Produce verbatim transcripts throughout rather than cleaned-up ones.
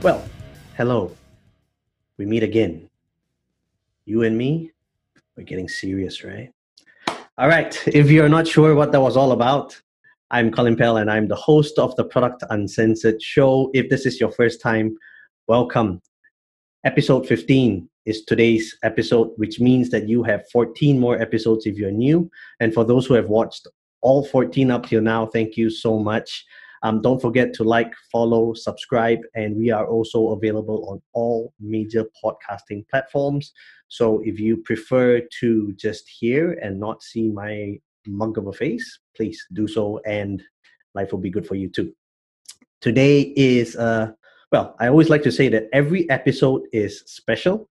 Well, hello. We meet again. You and me, we're getting serious, right? All right. If you're not sure what that was all about, I'm Colin Pal and I'm the host of the Product Uncensored show. If this is your first time, welcome. Episode fifteen is today's episode, which means that you have fourteen more episodes if you're new. And for those who have watched all fourteen up till now, thank you so much. Um, don't forget to like, follow, subscribe, and we are also available on all major podcasting platforms. So if you prefer to just hear and not see my mug of a face, please do so, and life will be good for you too. Today is, uh, well, I always like to say that every episode is special,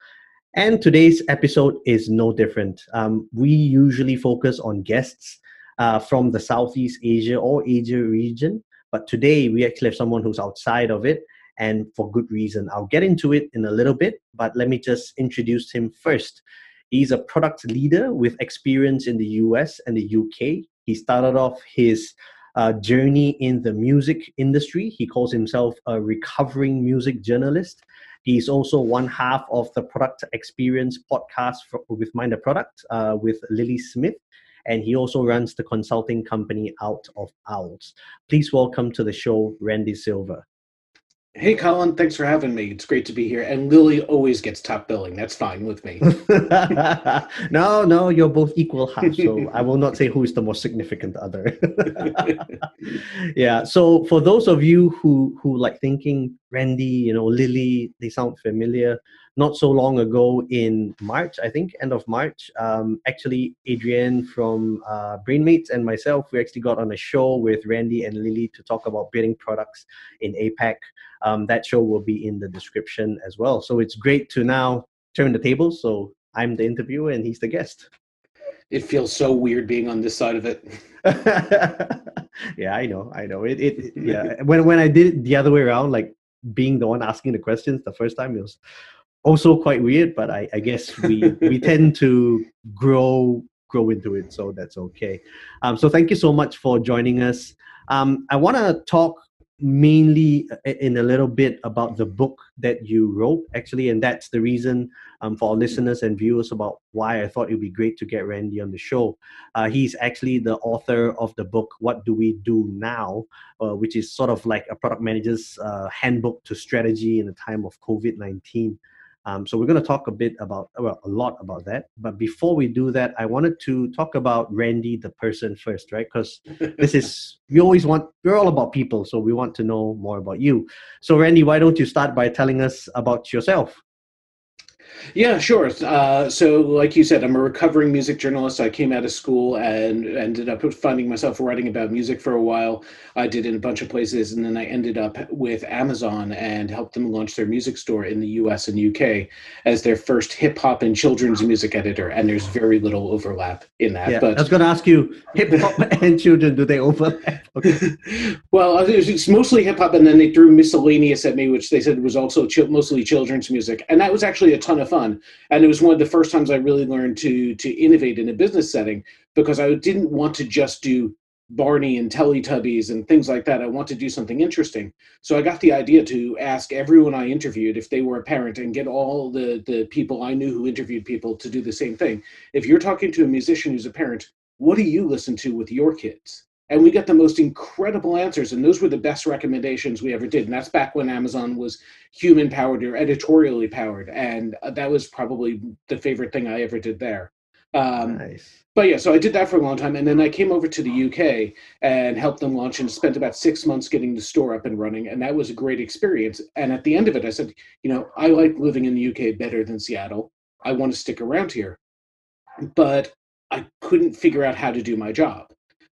and today's episode is no different. Um, we usually focus on guests uh, from the Southeast Asia or Asia region. But today, we actually have someone who's outside of it, and for good reason. I'll get into it in a little bit, but let me just introduce him first. He's a product leader with experience in the U S and the U K. He started off his uh, journey in the music industry. He calls himself a recovering music journalist. He's also one half of the Product Experience Podcast for, with Mind the Product uh, with Lily Smith. And he also runs the consulting company Out of Owls. Please welcome to the show, Randy Silver. Hey, Colin. Thanks for having me. It's great to be here. And Lily always gets top billing. That's fine with me. no, no, you're both equal half. So I will not say who is the most significant other. Yeah. So for those of you who, who like thinking Randy, you know, Lily, they sound familiar. Not so long ago in March, I think, end of March, um, actually Adrian from uh, BrainMates and myself, we actually got on a show with Randy and Lily to talk about building products in A PAC. Um, that show will be in the description as well. So it's great to now turn the tables. So I'm the interviewer and he's the guest. It feels so weird being on this side of it. Yeah, I know, I know. It, it, it yeah. When when I did it the other way around, like being the one asking the questions the first time, it was also quite weird, but I, I guess we, we tend to grow grow into it, so that's okay. Um, so thank you so much for joining us. Um, I want to talk mainly in a little bit about the book that you wrote, actually, and that's the reason um, for our listeners and viewers about why I thought it would be great to get Randy on the show. Uh, he's actually the author of the book, What Do We Do Now, uh, which is sort of like a product manager's uh, handbook to strategy in the time of covid nineteen. Um, so we're going to talk a bit about, well, a lot about that. But before we do that, I wanted to talk about Randy, the person first, right? Because this is, we always want, we're all about people. So we want to know more about you. So Randy, why don't you start by telling us about yourself? Yeah, sure. Uh, so like you said, I'm a recovering music journalist. I came out of school and ended up finding myself writing about music for a while. I did in a bunch of places, and then I ended up with Amazon and helped them launch their music store in the U S and U K as their first hip hop and children's music editor. And there's very little overlap in that. Yeah, but I was going to ask you, hip hop and children, do they overlap? Okay. Well, it's mostly hip hop, and then they threw miscellaneous at me, which they said was also ch- mostly children's music. And that was actually a ton of fun. And it was one of the first times I really learned to to innovate in a business setting, because I didn't want to just do Barney and Teletubbies and things like that. I want to do something interesting. So I got the idea to ask everyone I interviewed if they were a parent, and get all the, the people I knew who interviewed people to do the same thing. If you're talking to a musician who's a parent, what do you listen to with your kids? And we got the most incredible answers, and those were the best recommendations we ever did. And that's back when Amazon was human-powered or editorially powered, and that was probably the favorite thing I ever did there. Um, nice. But yeah, so I did that for a long time, and then I came over to the U K and helped them launch, and spent about six months getting the store up and running, and that was a great experience. And at the end of it, I said, you know, I like living in the U K better than Seattle. I want to stick around here. But I couldn't figure out how to do my job,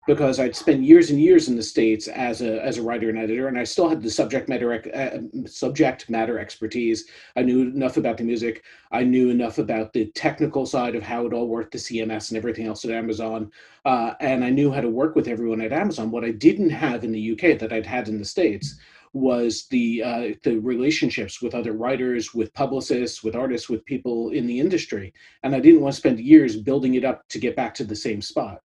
because I'd spent years and years in the States as a as a writer and editor, and I still had the subject matter uh, subject matter expertise. I knew enough about the music. I knew enough about the technical side of how it all worked, the C M S and everything else at Amazon. Uh, and I knew how to work with everyone at Amazon. What I didn't have in the U K that I'd had in the States was the uh, the relationships with other writers, with publicists, with artists, with people in the industry. And I didn't want to spend years building it up to get back to the same spot.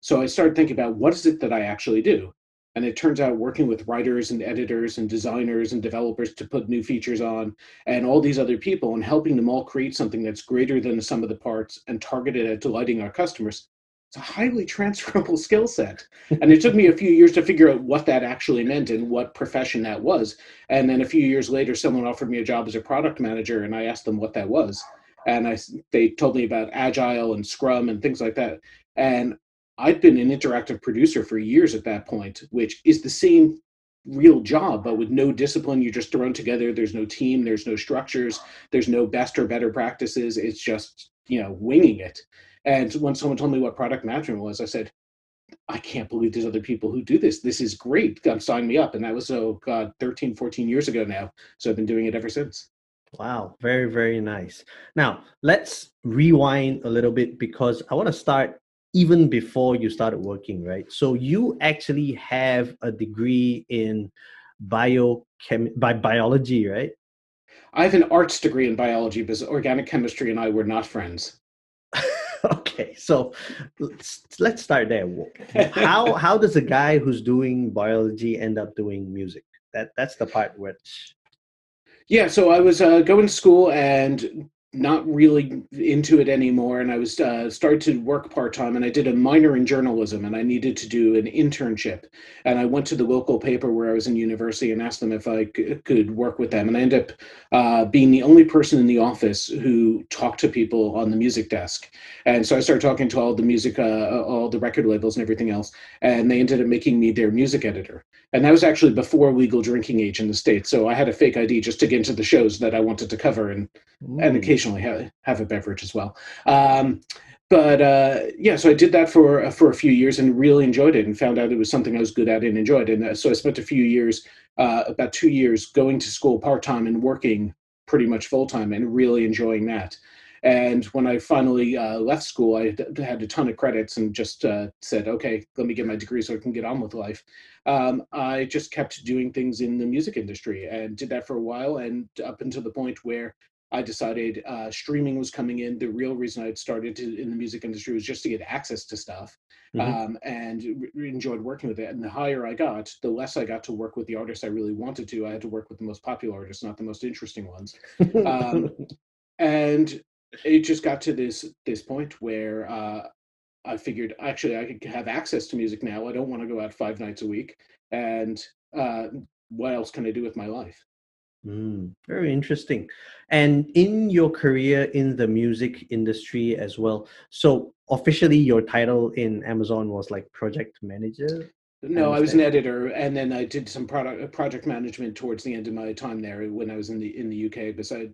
So I started thinking about what is it that I actually do? And it turns out working with writers and editors and designers and developers to put new features on and all these other people and helping them all create something that's greater than the sum of the parts and targeted at delighting our customers, it's a highly transferable skill set. And it took me a few years to figure out what that actually meant and what profession that was. And then a few years later, someone offered me a job as a product manager, and I asked them what that was. And I, they told me about Agile and Scrum and things like that. And I'd been an interactive producer for years at that point, which is the same real job, but with no discipline. You're just thrown together. There's no team. There's no structures. There's no best or better practices. It's just, you know, winging it. And when someone told me what product management was, I said, I can't believe there's other people who do this. This is great. Sign me up. And that was, oh God, thirteen, fourteen years ago now. So I've been doing it ever since. Wow. Very, very nice. Now let's rewind a little bit, because I want to start even before you started working, right? So you actually have a degree in biochem- bi- biology, right? I have an arts degree in biology because organic chemistry and I were not friends. Okay, so let's, let's start there. How how does a guy who's doing biology end up doing music? That That's the part which... Yeah, so I was uh, going to school and not really into it anymore, and I was uh, started to work part-time, and I did a minor in journalism, and I needed to do an internship, and I went to the local paper where I was in university and asked them if I c- could work with them, and I ended up uh, being the only person in the office who talked to people on the music desk. And so I started talking to all the music, uh, all the record labels and everything else, and they ended up making me their music editor. And that was actually before legal drinking age in the States, so I had a fake I D just to get into the shows that I wanted to cover, and Ooh. and occasionally Have, have a beverage as well. Um, but uh, yeah, so I did that for uh, for a few years and really enjoyed it and found out it was something I was good at and enjoyed. And uh, so I spent a few years, uh, about two years, going to school part-time and working pretty much full-time and really enjoying that. And when I finally uh, left school, I d- had a ton of credits and just uh, said, okay, let me get my degree so I can get on with life. Um, I just kept doing things in the music industry and did that for a while, and up until the point where I decided uh, streaming was coming in. The real reason I had started to, in the music industry was just to get access to stuff, mm-hmm. um, and re- enjoyed working with it. And the higher I got, the less I got to work with the artists I really wanted to. I had to work with the most popular artists, not the most interesting ones. Um, and it just got to this this point where uh, I figured, actually, I could have access to music now. I don't want to go out five nights a week. And uh, what else can I do with my life? Mm, very interesting. And in your career in the music industry as well, so officially your title in Amazon was like project manager? No, I, I was an editor, and then I did some product project management towards the end of my time there when I was in the in the U K. Besides,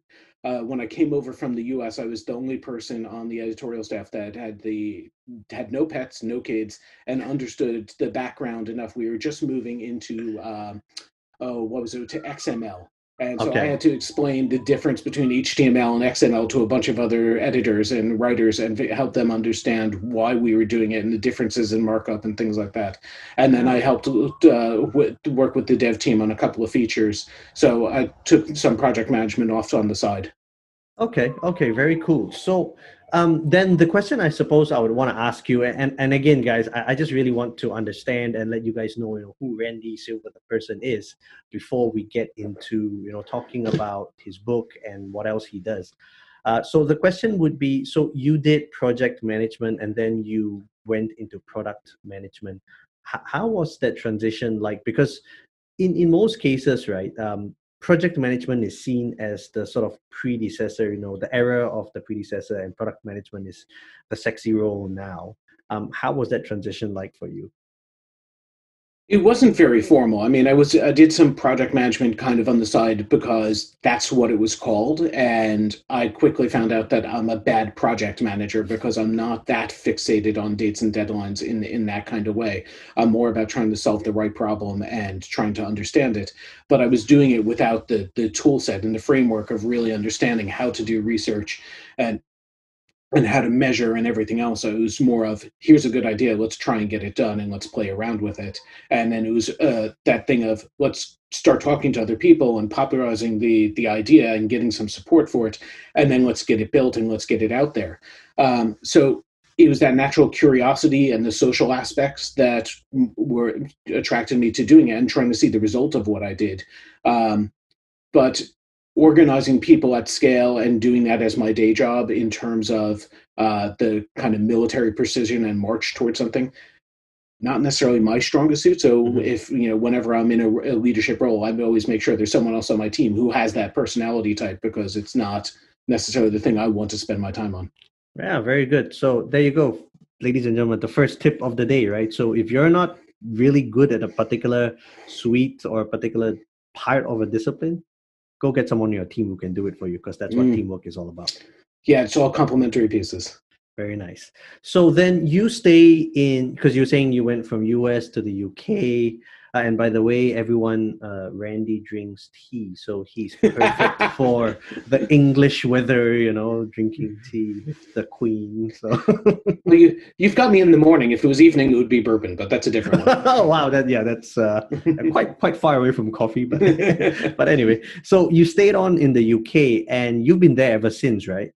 uh, when I came over from the U S, I was the only person on the editorial staff that had the had no pets, no kids, and understood the background enough. We were just moving into um, oh, what was it to X M L. And so okay. I had to explain the difference between H T M L and X M L to a bunch of other editors and writers and help them understand why we were doing it and the differences in markup and things like that. And then I helped uh, work with the dev team on a couple of features. So I took some project management off on the side. Okay. Okay. Very cool. So um, then the question I suppose I would want to ask you, and, and again, guys, I, I just really want to understand and let you guys know, you know who Randy Silver, the person, is before we get into, you know, talking about his book and what else he does. Uh, so the question would be, so you did project management and then you went into product management. H- how was that transition like? Because in, in most cases, right, um, project management is seen as the sort of predecessor, you know, the era of the predecessor, and product management is the sexy role now. Um, how was that transition like for you? It wasn't very formal. I mean, I was I did some project management kind of on the side because that's what it was called. And I quickly found out that I'm a bad project manager because I'm not that fixated on dates and deadlines in, in that kind of way. I'm more about trying to solve the right problem and trying to understand it. But I was doing it without the, the tool set and the framework of really understanding how to do research and and how to measure and everything else. So it was more of, here's a good idea, let's try and get it done and let's play around with it. And then it was uh, that thing of, let's start talking to other people and popularizing the the idea and getting some support for it. And then let's get it built and let's get it out there. Um, so it was that natural curiosity and the social aspects that were attracted me to doing it and trying to see the result of what I did. Um, but organizing people at scale and doing that as my day job in terms of uh, the kind of military precision and march towards something, not necessarily my strongest suit. So mm-hmm. if, you know, whenever I'm in a, a leadership role, I always make sure there's someone else on my team who has that personality type, because it's not necessarily the thing I want to spend my time on. Yeah, very good. So there you go, ladies and gentlemen, the first tip of the day, right? So if you're not really good at a particular suite or a particular part of a discipline, go get someone on your team who can do it for you, because that's what mm. teamwork is all about. Yeah, it's all complementary pieces. Very nice. So then you stay in, because you're saying you went from U S to the U K. Uh, and by the way, everyone, uh, Randy drinks tea, so he's perfect for the English weather, you know, drinking tea, the queen. So well, you, you've got me in the morning. If it was evening, it would be bourbon, but that's a different one. Oh, wow. That, yeah, that's uh, quite quite far away from coffee. But, but anyway, so you stayed on in the U K, and you've been there ever since, right?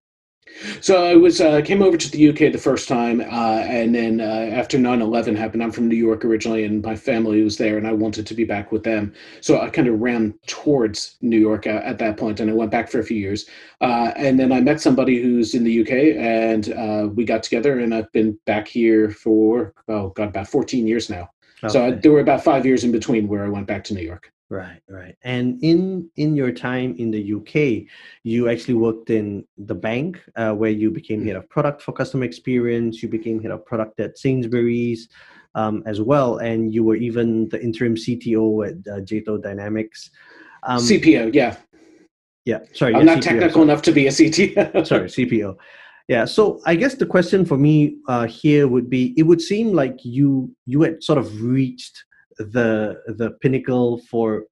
So I was uh, came over to the U K the first time, uh, and then uh, after nine eleven happened, I'm from New York originally, and my family was there, and I wanted to be back with them. So I kind of ran towards New York at, at that point, and I went back for a few years. Uh, and then I met somebody who's in the U K, and uh, we got together, and I've been back here for, oh, God, about fourteen years now. Okay. So I, there were about five years in between where I went back to New York. Right, right. And in in your time in the U K, you actually worked in the bank uh, where you became head of product for customer experience. You became head of product at Sainsbury's um, as well. And you were even the interim C T O at uh, Jato Dynamics. Um, C P O, yeah. Yeah, sorry. I'm yeah, not C P O, technical sorry. enough to be a C T O. Sorry, C P O. Yeah, so I guess the question for me uh, here would be, it would seem like you you had sort of reached the the pinnacle for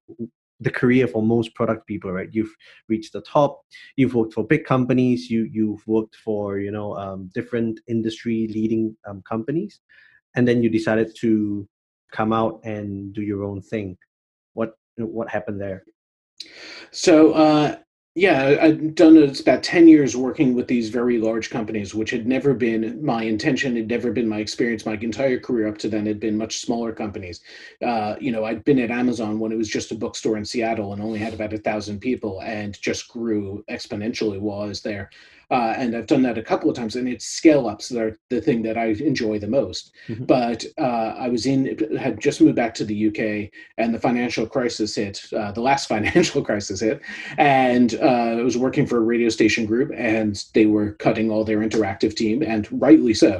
the career for most product people, right? You've reached the top, you've worked for big companies, you you've worked for, you know, um, different industry leading um, companies, and then you decided to come out and do your own thing. What what happened there? So uh yeah, I've done it's about ten years working with these very large companies, which had never been my intention, had never been my experience. My entire career up to then had been much smaller companies. Uh, you know, I'd been at Amazon when it was just a bookstore in Seattle and only had about a thousand people and just grew exponentially while I was there. Uh, and I've done that a couple of times, and it's scale-ups that are the thing that I enjoy the most. Mm-hmm. But uh, I was in, had just moved back to the U K, and the financial crisis hit, uh, the last financial crisis hit, and Uh, I was working for a radio station group, and they were cutting all their interactive team, and rightly so,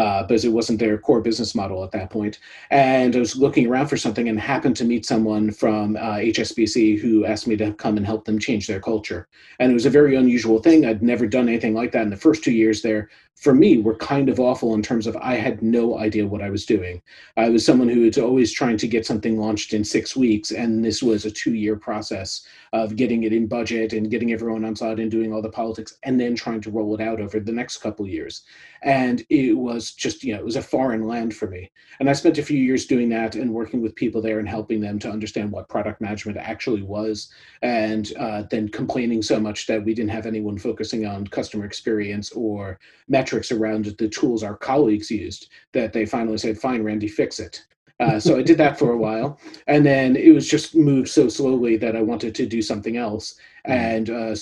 uh, because it wasn't their core business model at that point. And I was looking around for something and happened to meet someone from uh, H S B C who asked me to come and help them change their culture. And it was a very unusual thing. I'd never done anything like that. And the first two years there, for me, were kind of awful in terms of I had no idea what I was doing. I was someone who was always trying to get something launched in six weeks, and this was a two-year process of getting it in budget and getting everyone on side and doing all the politics, and then trying to roll it out over the next couple of years. And it was just, you know, it was a foreign land for me. And I spent a few years doing that and working with people there and helping them to understand what product management actually was, and uh, then complaining so much that we didn't have anyone focusing on customer experience or metrics around the tools our colleagues used, that they finally said, fine, Randy, fix it. Uh, so I did that for a while. And then it was just moved so slowly that I wanted to do something else. And uh,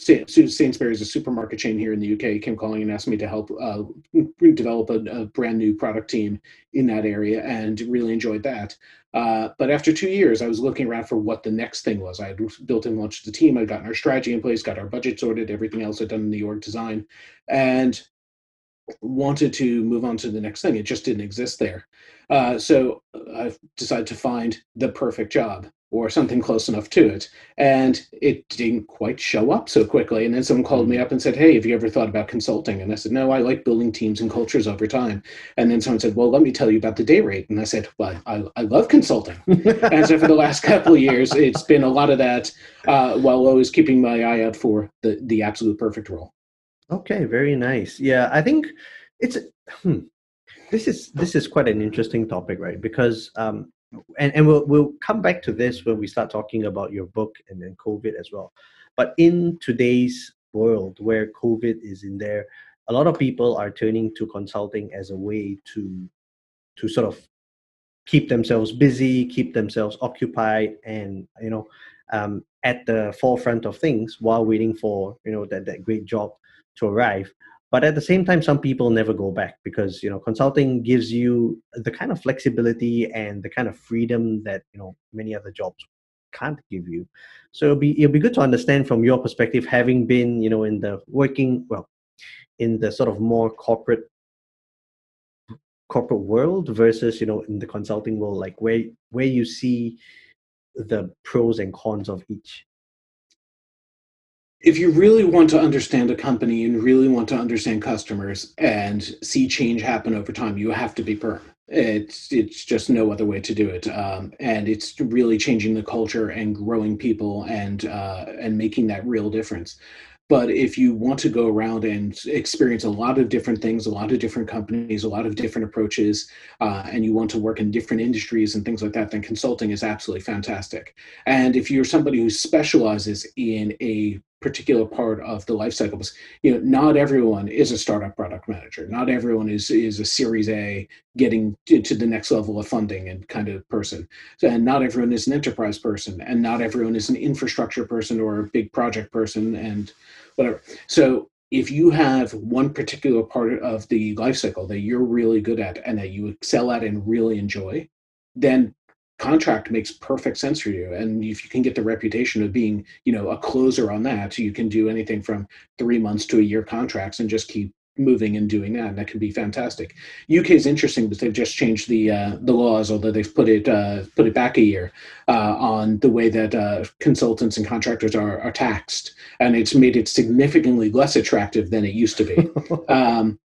Sainsbury's, a supermarket chain here in the U K, came calling and asked me to help uh, develop a, a brand new product team in that area, and really enjoyed that. Uh, but after two years, I was looking around for what the next thing was. I had built and launched the team. I'd gotten our strategy in place, got our budget sorted, everything else I'd done in the org design, and wanted to move on to the next thing. It just didn't exist there. Uh, so I've decided to find the perfect job or something close enough to it. And it didn't quite show up so quickly. And then someone called me up and said, hey, have you ever thought about consulting? And I said, no, I like building teams and cultures over time. And then someone said, well, let me tell you about the day rate. And I said, well, I, I love consulting. And so for the last couple of years, it's been a lot of that, uh, while always keeping my eye out for the, the absolute perfect role. Okay, very nice. Yeah, I think it's hmm, this is this is quite an interesting topic, right? Because um, and and we'll we'll come back to this when we start talking about your book and then COVID as well. But in today's world where COVID is in there, a lot of people are turning to consulting as a way to to sort of keep themselves busy, keep themselves occupied, and you know, um, at the forefront of things while waiting for you know that that great job to arrive. But at the same time, some people never go back because you know consulting gives you the kind of flexibility and the kind of freedom that you know many other jobs can't give you. So it'll be it'll be good to understand from your perspective, having been you know in the working well, in the sort of more corporate corporate world versus you know in the consulting world, like where where you see the pros and cons of each. If you really want to understand a company and really want to understand customers and see change happen over time, you have to be perm. It's it's just no other way to do it. Um, and it's really changing the culture and growing people and uh, and making that real difference. But if you want to go around and experience a lot of different things, a lot of different companies, a lot of different approaches, uh, and you want to work in different industries and things like that, then consulting is absolutely fantastic. And if you're somebody who specializes in a particular part of the life cycle, because you know not everyone is a startup product manager, not everyone is is a Series A getting to, to the next level of funding and kind of person, so, and not everyone is an enterprise person, and not everyone is an infrastructure person or a big project person and whatever. So if you have one particular part of the life cycle that you're really good at and that you excel at and really enjoy, then contract makes perfect sense for you. And if you can get the reputation of being, you know, a closer on that, you can do anything from three months to a year contracts and just keep moving and doing that. And that can be fantastic. U K is interesting because they've just changed the uh, the laws, although they've put it uh, put it back a year uh, on the way that uh, consultants and contractors are, are taxed. And it's made it significantly less attractive than it used to be. Um,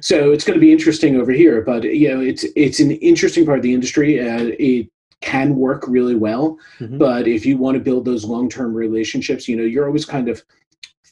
so it's going to be interesting over here, but you know, it's, it's an interesting part of the industry. Uh, it can work really well, mm-hmm. but if you want to build those long-term relationships, you know, you're always kind of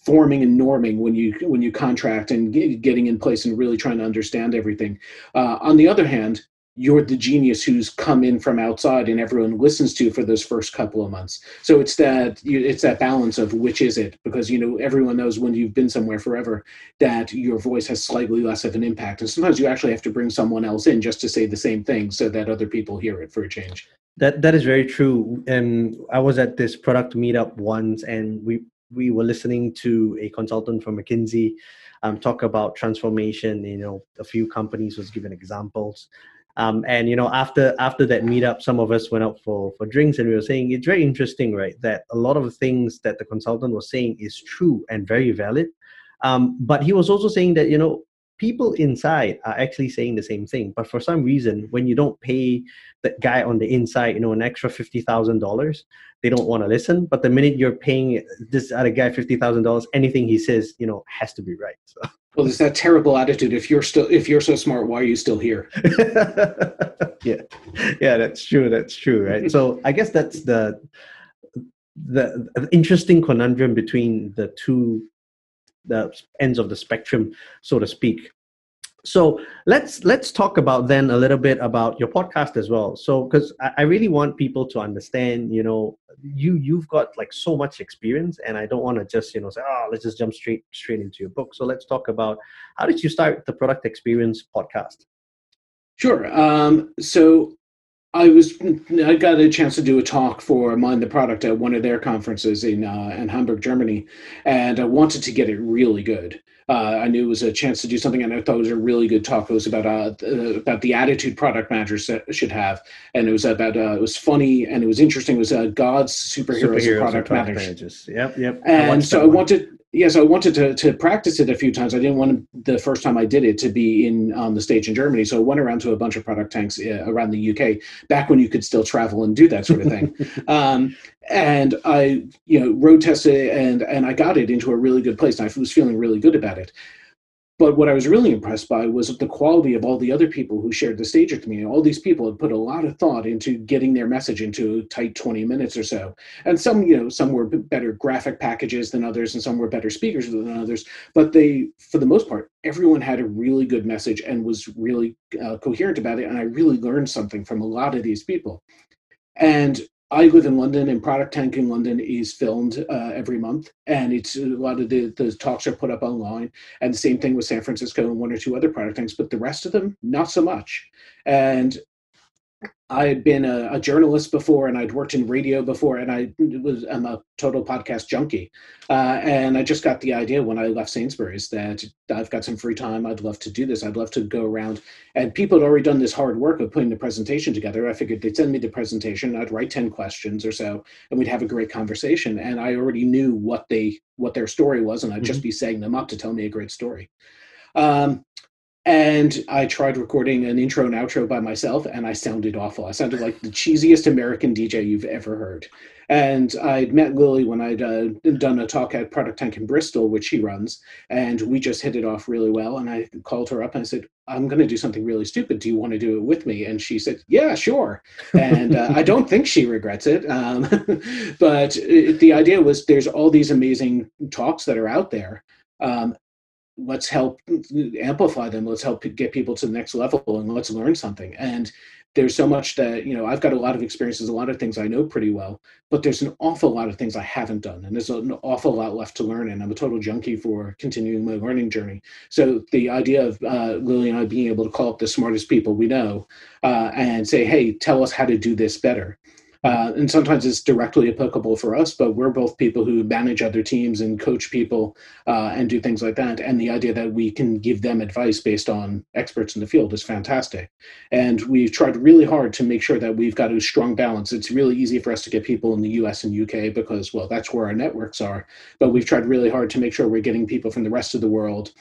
forming and norming when you when you contract and get, getting in place and really trying to understand everything. Uh, on the other hand, you're the genius who's come in from outside and everyone listens to for those first couple of months. So it's that it's that balance of which is it, because you know everyone knows when you've been somewhere forever that your voice has slightly less of an impact, and sometimes you actually have to bring someone else in just to say the same thing so that other people hear it for a change. That that is very true. And um, I was at this product meetup once, and we we were listening to a consultant from McKinsey um, talk about transformation. You know, a few companies was given examples. Um, and, you know, after after that meetup, some of us went out for, for drinks and we were saying, it's very interesting, right, that a lot of the things that the consultant was saying is true and very valid. Um, but he was also saying that, you know, people inside are actually saying the same thing. But for some reason, when you don't pay that guy on the inside, you know, an extra fifty thousand dollars, they don't want to listen. But the minute you're paying this other guy fifty thousand dollars, anything he says, you know, has to be right. So. Well, there's that terrible attitude. If you're still, if you're so smart, why are you still here? yeah, yeah, that's true. That's true, right? So I guess that's the, the the interesting conundrum between the two, the ends of the spectrum, so to speak. So let's let's talk about then a little bit about your podcast as well. So because I, I really want people to understand, you know, you you've got like so much experience, and I don't want to just you know say oh let's just jump straight straight into your book. So let's talk about how did you start the Product Experience podcast? Sure. Um, so. I was I got a chance to do a talk for Mind the Product at one of their conferences in uh, in Hamburg, Germany, and I wanted to get it really good. Uh, I knew it was a chance to do something, and I thought it was a really good talk. It was about uh, the, about the attitude product managers should have, and it was about uh, it was funny and it was interesting. It was uh, God's superheroes, superheroes and product, product managers. managers. Yep, yep. And I so I wanted. Yes, yeah, so I wanted to, to practice it a few times. I didn't want to, the first time I did it to be in on the stage in Germany. So I went around to a bunch of product tanks uh, around the U K back when you could still travel and do that sort of thing. um, and I, you know, road tested it and and I got it into a really good place. And I was feeling really good about it. But what I was really impressed by was the quality of all the other people who shared the stage with me. All these people had put a lot of thought into getting their message into a tight twenty minutes or so. And some, you know, some were better graphic packages than others, and some were better speakers than others. But they, for the most part, everyone had a really good message and was really uh, coherent about it. And I really learned something from a lot of these people. And I live in London, and Product Tank in London is filmed uh, every month, and it's a lot of the, the talks are put up online, and the same thing with San Francisco and one or two other Product Tanks, but the rest of them, not so much. And I had been a, a journalist before, and I'd worked in radio before, and I was, I'm a total podcast junkie. Uh, and I just got the idea when I left Sainsbury's that I've got some free time. I'd love to do this. I'd love to go around. And people had already done this hard work of putting the presentation together. I figured they'd send me the presentation. I'd write ten questions or so, and we'd have a great conversation. And I already knew what they what their story was, and I'd mm-hmm. just be setting them up to tell me a great story. Um, And I tried recording an intro and outro by myself, and I sounded awful. I sounded like the cheesiest American D J you've ever heard. And I'd met Lily when I'd uh, done a talk at Product Tank in Bristol, which she runs, and we just hit it off really well. And I called her up and I said, I'm going to do something really stupid. Do you want to do it with me? And she said, yeah, sure. And uh, I don't think she regrets it. Um, but it, the idea was there's all these amazing talks that are out there. Um, Let's help amplify them. Let's help get people to the next level, and let's learn something. And there's so much that, you know, I've got a lot of experiences, a lot of things I know pretty well, but there's an awful lot of things I haven't done. And there's an awful lot left to learn. And I'm a total junkie for continuing my learning journey. So the idea of uh, Lily and I being able to call up the smartest people we know uh, and say, hey, tell us how to do this better. Uh, and sometimes it's directly applicable for us, but we're both people who manage other teams and coach people uh, and do things like that. And the idea that we can give them advice based on experts in the field is fantastic. And we've tried really hard to make sure that we've got a strong balance. It's really easy for us to get people in the U S and U K because, well, that's where our networks are. But we've tried really hard to make sure we're getting people from the rest of the world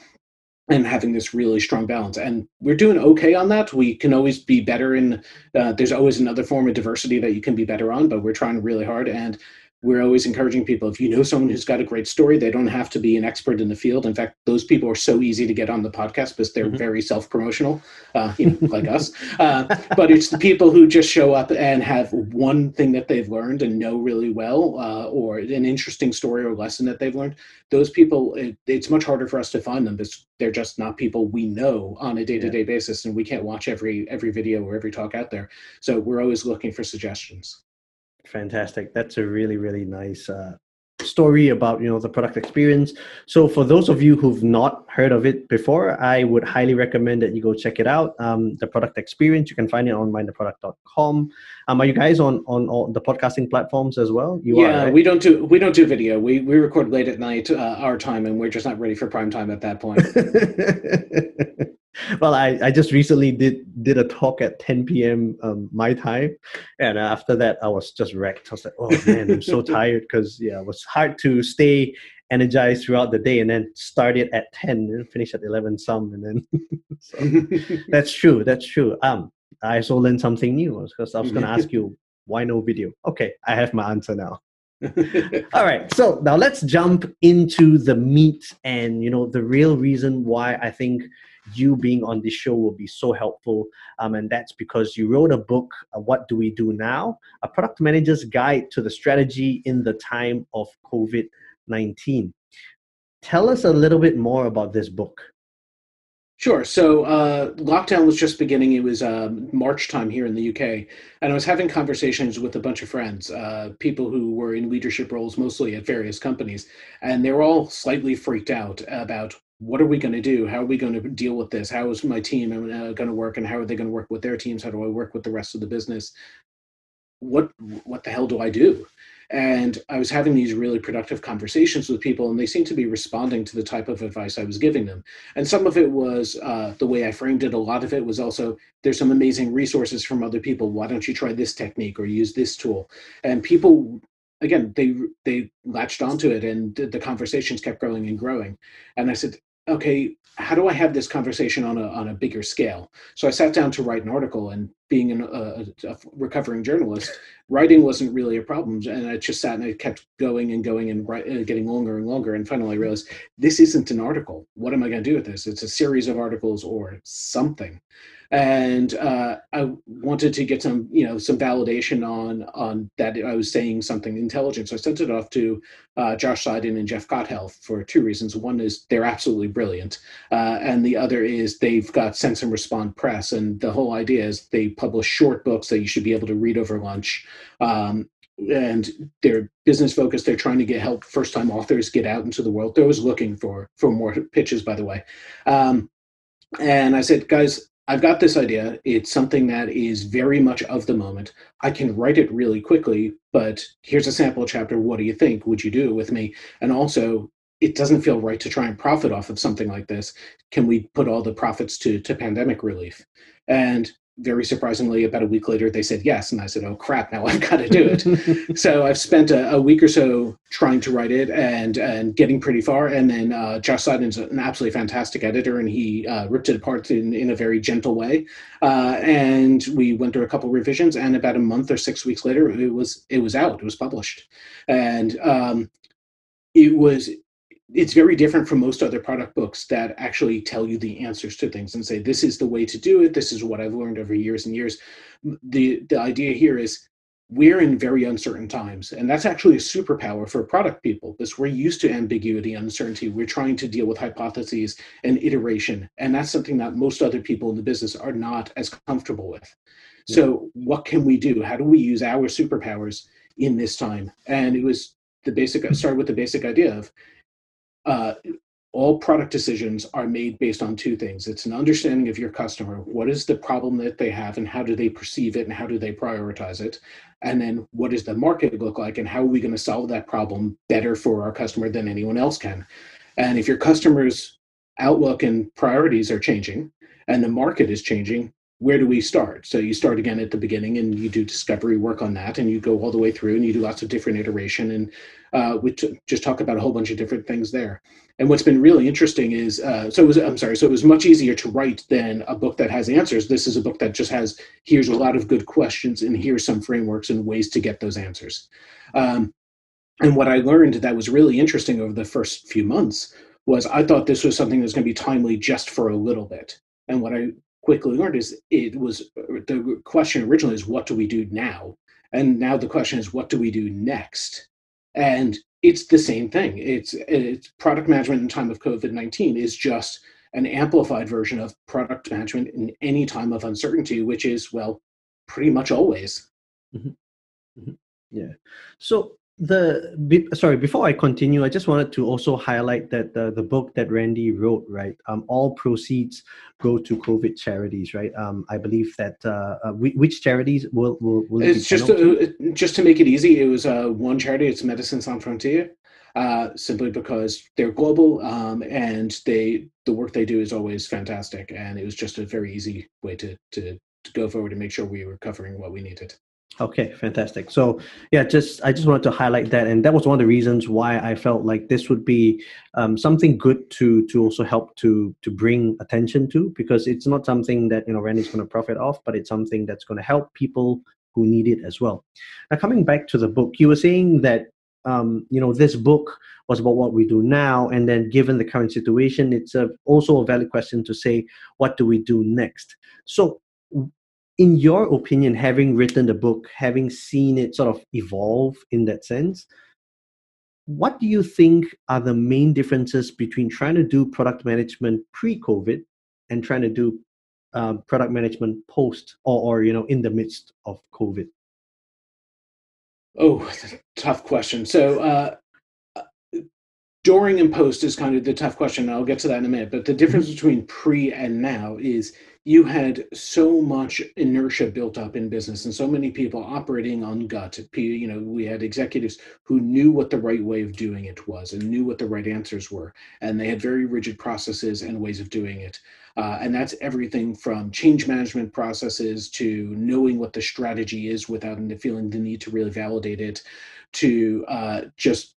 and having this really strong balance. And we're doing okay on that. We can always be better in, uh, there's always another form of diversity that you can be better on, but we're trying really hard. And we're always encouraging people, if you know someone who's got a great story, they don't have to be an expert in the field. In fact, those people are so easy to get on the podcast because they're mm-hmm. very self-promotional, uh, you know, like us. Uh, but it's the people who just show up and have one thing that they've learned and know really well, uh, or an interesting story or lesson that they've learned. Those people, it, it's much harder for us to find them because they're just not people we know on a day-to-day yeah. basis, and we can't watch every every video or every talk out there. So we're always looking for suggestions. Fantastic. That's a really, really nice uh, story about, you know, the product experience. So for those of you who've not heard of it before, I would highly recommend that you go check it out. Um, the Product Experience, you can find it on mind the product dot com. Um, are you guys on, on on the podcasting platforms as well? You yeah, are, right? we don't do we don't do video. We we record late at night, uh, our time, and we're just not ready for prime time at that point. Well, I, I just recently did did a talk at ten p.m. Um, my time. And after that, I was just wrecked. I was like, oh, man, I'm so tired because, yeah, it was hard to stay energized throughout the day and then start it at ten and finish at eleven some. And then so, that's true. That's true. Um, I also learned something new because I was going to ask you, why no video? Okay, I have my answer now. All right. So now let's jump into the meat and, you know, the real reason why I think you being on this show will be so helpful. Um, and that's because you wrote a book, uh, What Do We Do Now? A Product Manager's Guide to the Strategy in the Time of covid nineteen. Tell us a little bit more about this book. Sure. So uh, lockdown was just beginning. It was um, March time here in the U K. And I was having conversations with a bunch of friends, uh, people who were in leadership roles, mostly at various companies. And they were all slightly freaked out about, what are we going to do? How are we going to deal with this? How is my team going to work? And how are they going to work with their teams? How do I work with the rest of the business? What what the hell do I do? And I was having these really productive conversations with people, and they seemed to be responding to the type of advice I was giving them. And some of it was uh, the way I framed it. A lot of it was also, there's some amazing resources from other people. Why don't you try this technique or use this tool? And people... Again, they they latched onto it, and the conversations kept growing and growing. And I said, okay, how do I have this conversation on a on a bigger scale? So I sat down to write an article, and being an, a, a recovering journalist, writing wasn't really a problem. And I just sat and I kept going and going and write, uh, getting longer and longer. And finally I realized this isn't an article. What am I going to do with this? It's a series of articles or something. And uh, I wanted to get some, you know, some validation on on that I was saying something intelligent. So I sent it off to uh, Josh Seiden and Jeff Gotthelf for two reasons. One is they're absolutely brilliant, uh, and the other is they've got Sense and Respond Press. And the whole idea is they publish short books that you should be able to read over lunch. Um, and they're business focused. They're trying to get help first-time authors get out into the world. They're always looking for for more pitches, by the way. Um, and I said, guys, I've got this idea. It's something that is very much of the moment. I can write it really quickly, but here's a sample chapter. What do you think? Would you do it with me? And also, it doesn't feel right to try and profit off of something like this. Can we put all the profits to, to pandemic relief? And very surprisingly, about a week later, they said yes. And I said, oh, crap, now I've got to do it. So I've spent a, a week or so trying to write it and and getting pretty far. And then uh, Josh Seiden's an absolutely fantastic editor, and he uh, ripped it apart in, in a very gentle way. Uh, and we went through a couple revisions, and about a month or six weeks later, it was it was out. It was published. And um, it was... it's very different from most other product books that actually tell you the answers to things and say, this is the way to do it. This is what I've learned over years and years. The the idea here is we're in very uncertain times. And that's actually a superpower for product people, because we're used to ambiguity, uncertainty. We're trying to deal with hypotheses and iteration. And that's something that most other people in the business are not as comfortable with. Yeah. So what can we do? How do we use our superpowers in this time? And it was the basic, I started with the basic idea of, Uh, all product decisions are made based on two things. It's an understanding of your customer. What is the problem that they have, and how do they perceive it, and how do they prioritize it? And then what does the market look like, and how are we going to solve that problem better for our customer than anyone else can? And if your customer's outlook and priorities are changing and the market is changing, where do we start? So you start again at the beginning, and you do discovery work on that, and you go all the way through, and you do lots of different iteration, and uh, we t- just talk about a whole bunch of different things there. And what's been really interesting is, uh, so it was, I'm sorry, so it was much easier to write than a book that has answers. This is a book that just has, here's a lot of good questions, and here's some frameworks and ways to get those answers. Um, and what I learned that was really interesting over the first few months was I thought this was something that was going to be timely just for a little bit. And what I quickly learned is it was the question originally is, what do we do now? And now the question is, what do we do next? And it's the same thing. It's, it's product management in time of COVID nineteen is just an amplified version of product management in any time of uncertainty, which is, well, pretty much always. Mm-hmm. Mm-hmm. Yeah. So the be, sorry, before I continue, I just wanted to also highlight that the, the book that Randy wrote, right, um, all proceeds go to COVID charities, right? Um, I believe that uh, uh, which charities will will, will it it's just to, just to make it easy. It was uh, one charity. It's Medicines on Frontier, uh, simply because they're global, um, and they the work they do is always fantastic. And it was just a very easy way to to, to go forward and make sure we were covering what we needed. Okay, fantastic. So yeah, just I just wanted to highlight that, and that was one of the reasons why I felt like this would be um, something good to to also help to to bring attention to, because it's not something that, you know, Randy's going to profit off, but it's something that's going to help people who need it as well. Now, coming back to the book, you were saying that um, you know, this book was about what we do now, and then given the current situation, it's a, also a valid question to say, what do we do next? So, in your opinion, having written the book, having seen it sort of evolve in that sense, what do you think are the main differences between trying to do product management pre-COVID and trying to do um, product management post or, or, you know, in the midst of COVID? Oh, that's a tough question. So uh, during and post is kind of the tough question. I'll get to that in a minute. But the difference between pre and now is you had so much inertia built up in business and so many people operating on gut. You know, we had executives who knew what the right way of doing it was and knew what the right answers were. And they had very rigid processes and ways of doing it. Uh, and that's everything from change management processes to knowing what the strategy is without feeling the need to really validate it, to uh, just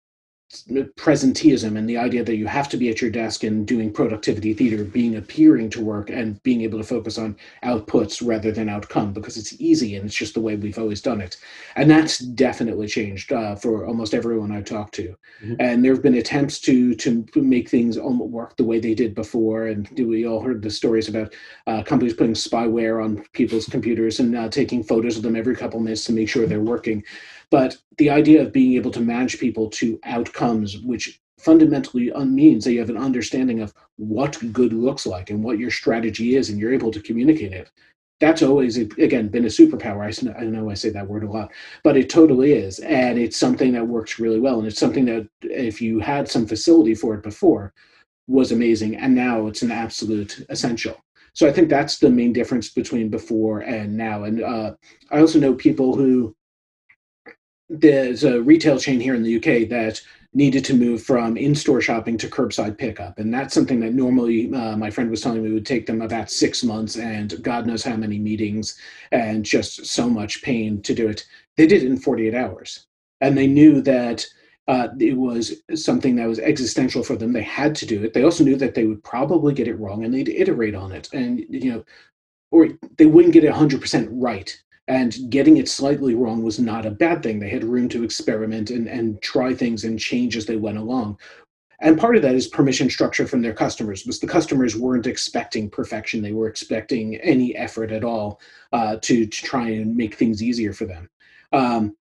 presenteeism and the idea that you have to be at your desk and doing productivity theater, being appearing to work and being able to focus on outputs rather than outcome, because it's easy and it's just the way we've always done it. And that's definitely changed uh, for almost everyone I talked to. Mm-hmm. And there have been attempts to to make things work the way they did before. And we all heard the stories about uh, companies putting spyware on people's computers and uh, taking photos of them every couple minutes to make sure they're working. But the idea of being able to manage people to outcomes, which fundamentally means that you have an understanding of what good looks like and what your strategy is, and you're able to communicate it. That's always, again, been a superpower. I know I say that word a lot, but it totally is. And it's something that works really well. And it's something that, if you had some facility for it before, was amazing. And now it's an absolute essential. So I think that's the main difference between before and now. And uh, I also know people who, there's a retail chain here in the U K that needed to move from in-store shopping to curbside pickup. And that's something that normally uh, my friend was telling me would take them about six months and God knows how many meetings and just so much pain to do it. They did it in forty-eight hours. And they knew that uh, it was something that was existential for them. They had to do it. They also knew that they would probably get it wrong and they'd iterate on it. And, you know, or they wouldn't get it one hundred percent right. And getting it slightly wrong was not a bad thing. They had room to experiment and, and try things and change as they went along. And part of that is permission structure from their customers, because the customers weren't expecting perfection. They were expecting any effort at all uh, to, to try and make things easier for them. Um,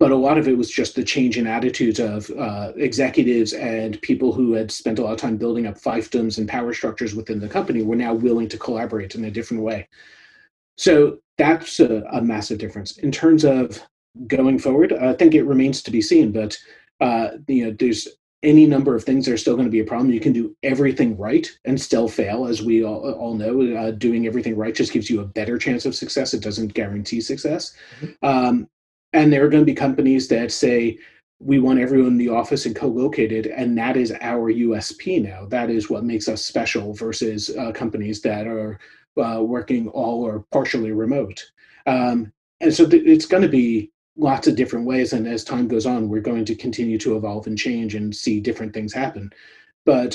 but a lot of it was just the change in attitudes of uh, executives and people who had spent a lot of time building up fiefdoms and power structures within the company were now willing to collaborate in a different way. So that's a, a massive difference. In terms of going forward, I think it remains to be seen, but uh, you know, there's any number of things that are still going to be a problem. You can do everything right and still fail, as we all, all know. Uh, doing everything right just gives you a better chance of success. It doesn't guarantee success. Mm-hmm. Um, and there are going to be companies that say, we want everyone in the office and co-located, and that is our U S P now. That is what makes us special versus uh, companies that are Uh, working all or partially remote. Um, and so th- it's going to be lots of different ways. And as time goes on, we're going to continue to evolve and change and see different things happen. But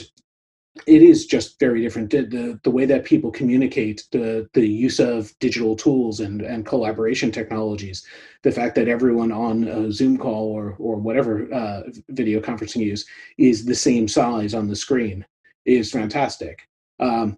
it is just very different. The, the way that people communicate, the, the use of digital tools and, and collaboration technologies, the fact that everyone on a Zoom call or, or whatever uh, video conferencing you use is the same size on the screen is fantastic. Um,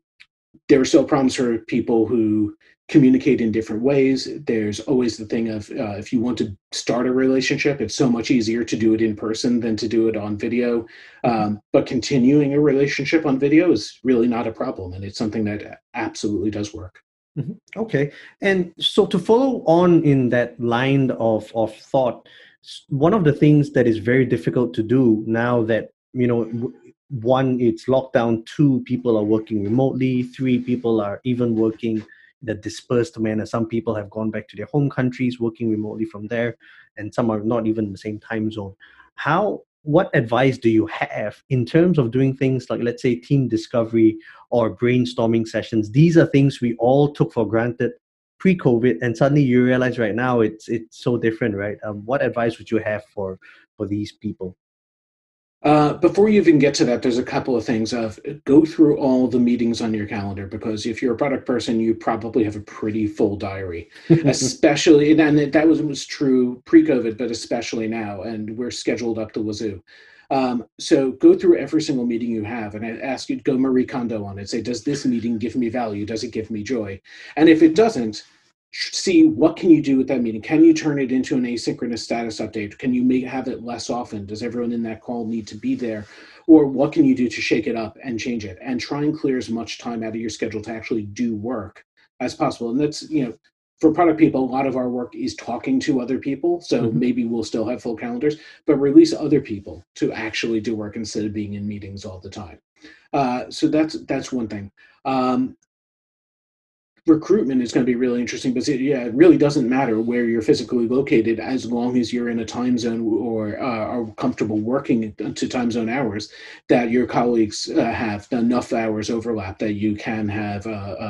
There are still problems for people who communicate in different ways. There's always the thing of uh, if you want to start a relationship, it's so much easier to do it in person than to do it on video. Um, but continuing a relationship on video is really not a problem. And it's something that absolutely does work. Mm-hmm. Okay. And so to follow on in that line of, of thought, one of the things that is very difficult to do now that, you know, w- one, it's lockdown. Two, people are working remotely. Three, people are even working in a dispersed manner. Some people have gone back to their home countries, working remotely from there, and some are not even in the same time zone. How, what advice do you have in terms of doing things like, let's say, team discovery or brainstorming sessions? These are things we all took for granted pre-COVID, and suddenly you realize right now it's it's so different, right? Um, what advice would you have for for these people? Uh, before you even get to that, there's a couple of things of go through all the meetings on your calendar, because if you're a product person, you probably have a pretty full diary, especially, and that was, was true pre-COVID, but especially now, and we're scheduled up the wazoo. Um, so go through every single meeting you have, and I ask you to go Marie Kondo on it. Say, does this meeting give me value? Does it give me joy? And if it doesn't, see what can you do with that meeting. Can you turn it into an asynchronous status update? Can you make have it less often? Does everyone in that call need to be there? Or what can you do to shake it up and change it? And try and clear as much time out of your schedule to actually do work as possible. And that's, you know, for product people, a lot of our work is talking to other people. So mm-hmm. maybe we'll still have full calendars, but release other people to actually do work instead of being in meetings all the time. Uh, so that's that's one thing. Um, Recruitment is going to be really interesting, because it, yeah, it really doesn't matter where you're physically located as long as you're in a time zone or uh, are comfortable working to time zone hours that your colleagues uh, have enough hours overlap that you can have a, a,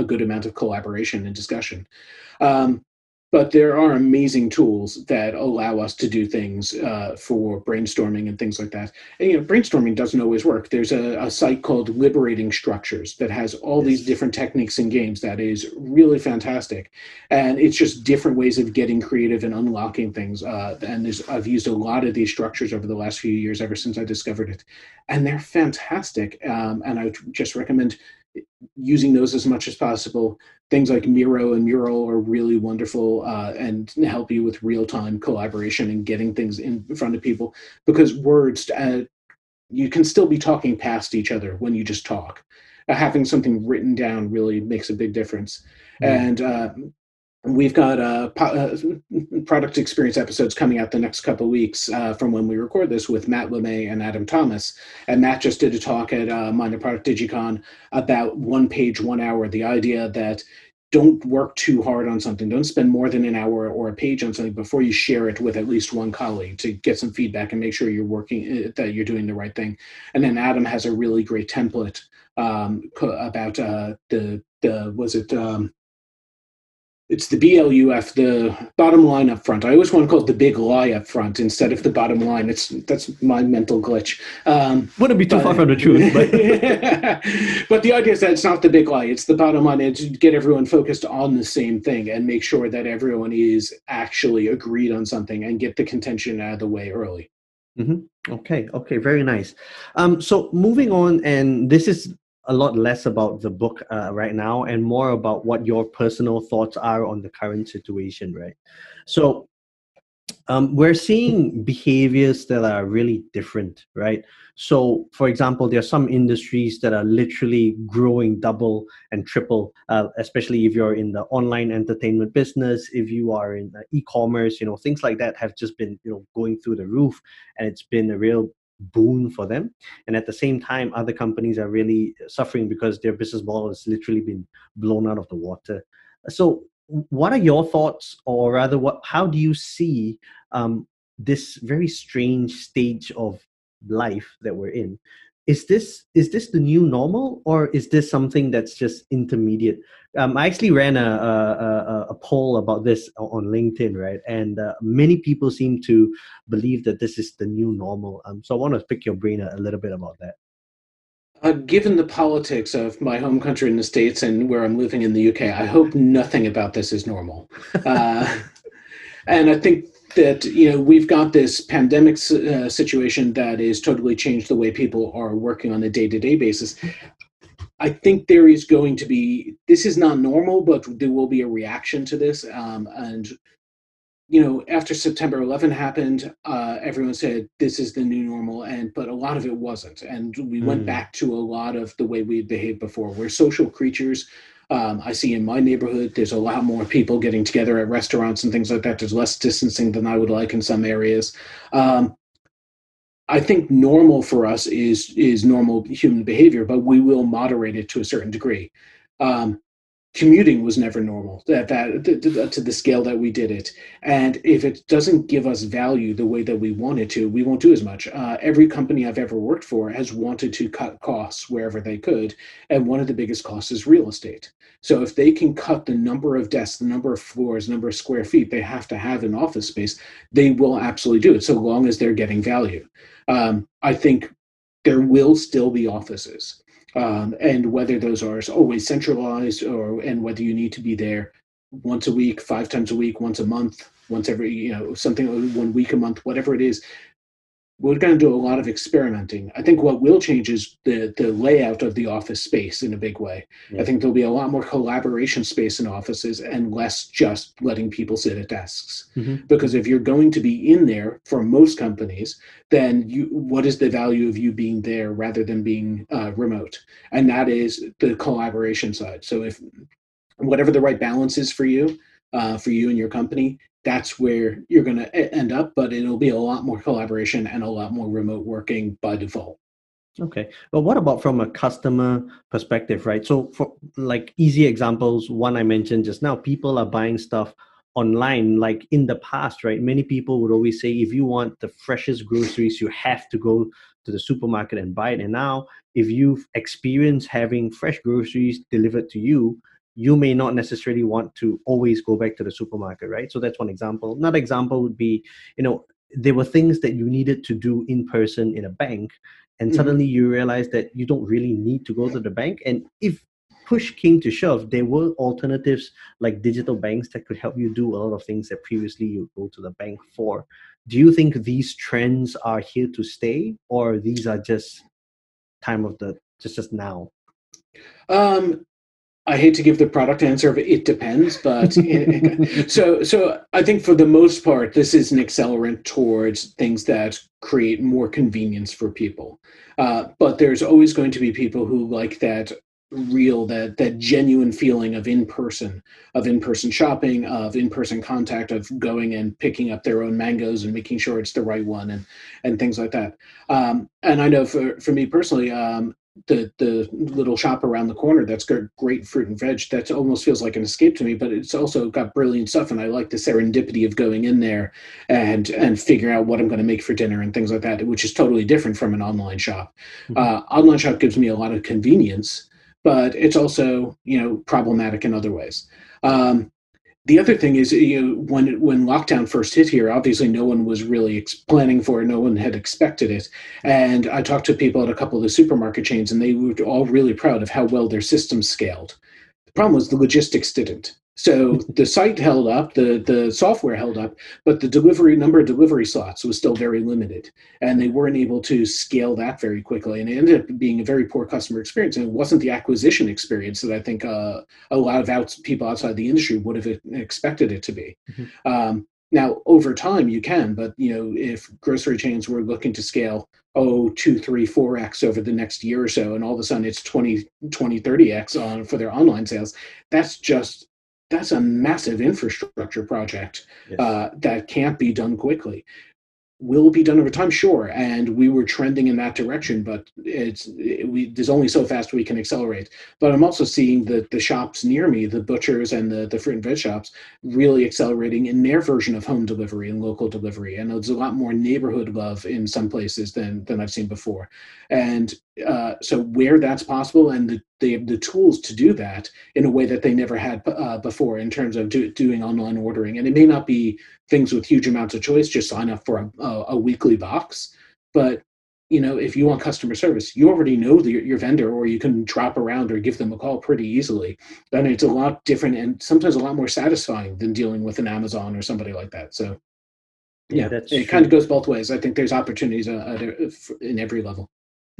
a good amount of collaboration and discussion. Um, But there are amazing tools that allow us to do things uh, for brainstorming and things like that. And, you know, brainstorming doesn't always work. There's a, a site called Liberating Structures that has all yes. these different techniques and games that is really fantastic. And it's just different ways of getting creative and unlocking things. Uh, and there's, I've used a lot of these structures over the last few years, ever since I discovered it. And they're fantastic. Um, and I would just recommend using those as much as possible. Things like Miro and Mural are really wonderful uh, and help you with real-time collaboration and getting things in front of people, because words, uh, you can still be talking past each other when you just talk. Uh, having something written down really makes a big difference. Mm-hmm. And uh, we've got uh, po- uh, product experience episodes coming out the next couple of weeks uh, from when we record this with Matt LeMay and Adam Thomas. And Matt just did a talk at uh, Mind the Product DigiCon about one page, one hour, the idea that don't work too hard on something. Don't spend more than an hour or a page on something before you share it with at least one colleague to get some feedback and make sure you're working, that you're doing the right thing. And then Adam has a really great template um, about uh, the, the, was it, um, it's the B L U F, the bottom line up front. I always want to call it the big lie up front instead of the bottom line. It's that's my mental glitch. Um, Wouldn't be too far from the truth. But. But the idea is that it's not the big lie. It's the bottom line. It's get everyone focused on the same thing and make sure that everyone is actually agreed on something and get the contention out of the way early. Mm-hmm. Okay. Okay. Very nice. Um, so moving on, and this is a lot less about the book uh, right now and more about what your personal thoughts are on the current situation, right? So um, we're seeing behaviors that are really different, right? So for example, there are some industries that are literally growing double and triple, uh, especially if you're in the online entertainment business, if you are in e-commerce, you know, things like that have just been, you know, going through the roof, and it's been a real boon for them. And at the same time, other companies are really suffering because their business model has literally been blown out of the water. So what are your thoughts, or rather what how do you see um, this very strange stage of life that we're in? Is this is this the new normal, or is this something that's just intermediate? Um, I actually ran a, a, a poll about this on LinkedIn, right? And uh, many people seem to believe that this is the new normal. Um, so I want to pick your brain a, a little bit about that. Uh, given the politics of my home country in the States and where I'm living in the U K, I hope nothing about this is normal. Uh, and I think that, you know, we've got this pandemic uh, situation that is totally changed the way people are working on a day-to-day basis. I think there is going to be, this is not normal, but there will be a reaction to this. Um, and, you know, after September eleventh happened, uh, everyone said this is the new normal, and but a lot of it wasn't. And we mm. went back to a lot of the way we behaved before. We're social creatures. Um, I see in my neighborhood, there's a lot more people getting together at restaurants and things like that. There's less distancing than I would like in some areas. Um, I think normal for us is is normal human behavior, but we will moderate it to a certain degree. Um, commuting was never normal that, that, to, to the scale that we did it. And if it doesn't give us value the way that we want it to, we won't do as much. Uh, every company I've ever worked for has wanted to cut costs wherever they could. And one of the biggest costs is real estate. So if they can cut the number of desks, the number of floors, number of square feet they have to have in office space, they will absolutely do it so long as they're getting value. Um, I think there will still be offices. Um, and whether those are always centralized, or and whether you need to be there once a week, five times a week, once a month, once every, you know, something one week a month, whatever it is, we're going to do a lot of experimenting. I think what will change is the the layout of the office space in a big way. Yeah. I think there'll be a lot more collaboration space in offices and less just letting people sit at desks. Mm-hmm. Because if you're going to be in there for most companies, then you what is the value of you being there rather than being uh, remote? And that is the collaboration side. So if whatever the right balance is for you, uh, for you and your company, that's where you're going to end up, but it'll be a lot more collaboration and a lot more remote working by default. Okay. But what about from a customer perspective, right? So for like easy examples, one I mentioned just now, people are buying stuff online. Like in the past, right? Many people would always say, if you want the freshest groceries, you have to go to the supermarket and buy it. And now if you've experienced having fresh groceries delivered to you, you may not necessarily want to always go back to the supermarket, right? So that's one example. Another example would be, you know, there were things that you needed to do in person in a bank, and mm-hmm. suddenly you realize that you don't really need to go to the bank. And if push came to shove, there were alternatives like digital banks that could help you do a lot of things that previously you go to the bank for. Do you think these trends are here to stay, or these are just time of the just just now? Um, I hate to give the product answer of it depends, but it, so so I think for the most part, this is an accelerant towards things that create more convenience for people. Uh, but there's always going to be people who like that real, that that genuine feeling of in-person, of in-person shopping, of in-person contact, of going and picking up their own mangoes and making sure it's the right one, and and things like that. Um, and I know for, for me personally, um, the the little shop around the corner that's got great fruit and veg, that almost feels like an escape to me, but it's also got brilliant stuff, and I like the serendipity of going in there and and figuring out what I'm going to make for dinner and things like that, which is totally different from an online shop. Mm-hmm. Uh, online shop gives me a lot of convenience, but it's also, you know, problematic in other ways. Um, the other thing is, you know, when when lockdown first hit here, obviously no one was really ex- planning for it. No one had expected it. And I talked to people at a couple of the supermarket chains, and they were all really proud of how well their systems scaled. The problem was the logistics didn't. So the site held up, the, the software held up, but the delivery number of delivery slots was still very limited, and they weren't able to scale that very quickly, and it ended up being a very poor customer experience. And it wasn't the acquisition experience that I think uh, a lot of outs- people outside the industry would have expected it to be. Mm-hmm. Um, now, over time, you can, but you know, if grocery chains were looking to scale oh, two, three, four X over the next year or so, and all of a sudden it's twenty, twenty, thirty X on for their online sales, that's just That's a massive infrastructure project. Yes. uh, that can't be done quickly. Will it be done over time? Sure. And we were trending in that direction, but it's it, we, there's only so fast we can accelerate. But I'm also seeing that the shops near me, the butchers and the, the fruit and veg shops, really accelerating in their version of home delivery and local delivery. And there's a lot more neighborhood love in some places than than I've seen before. And uh, so where that's possible, and the the the tools to do that in a way that they never had uh, before in terms of do, doing online ordering. And it may not be things with huge amounts of choice, just sign up for a, a, a weekly box. But, you know, if you want customer service, you already know the, your vendor, or you can drop around or give them a call pretty easily. And it's a lot different and sometimes a lot more satisfying than dealing with an Amazon or somebody like that. So, yeah, yeah that's it true. Kind of goes both ways. I think there's opportunities uh, in every level.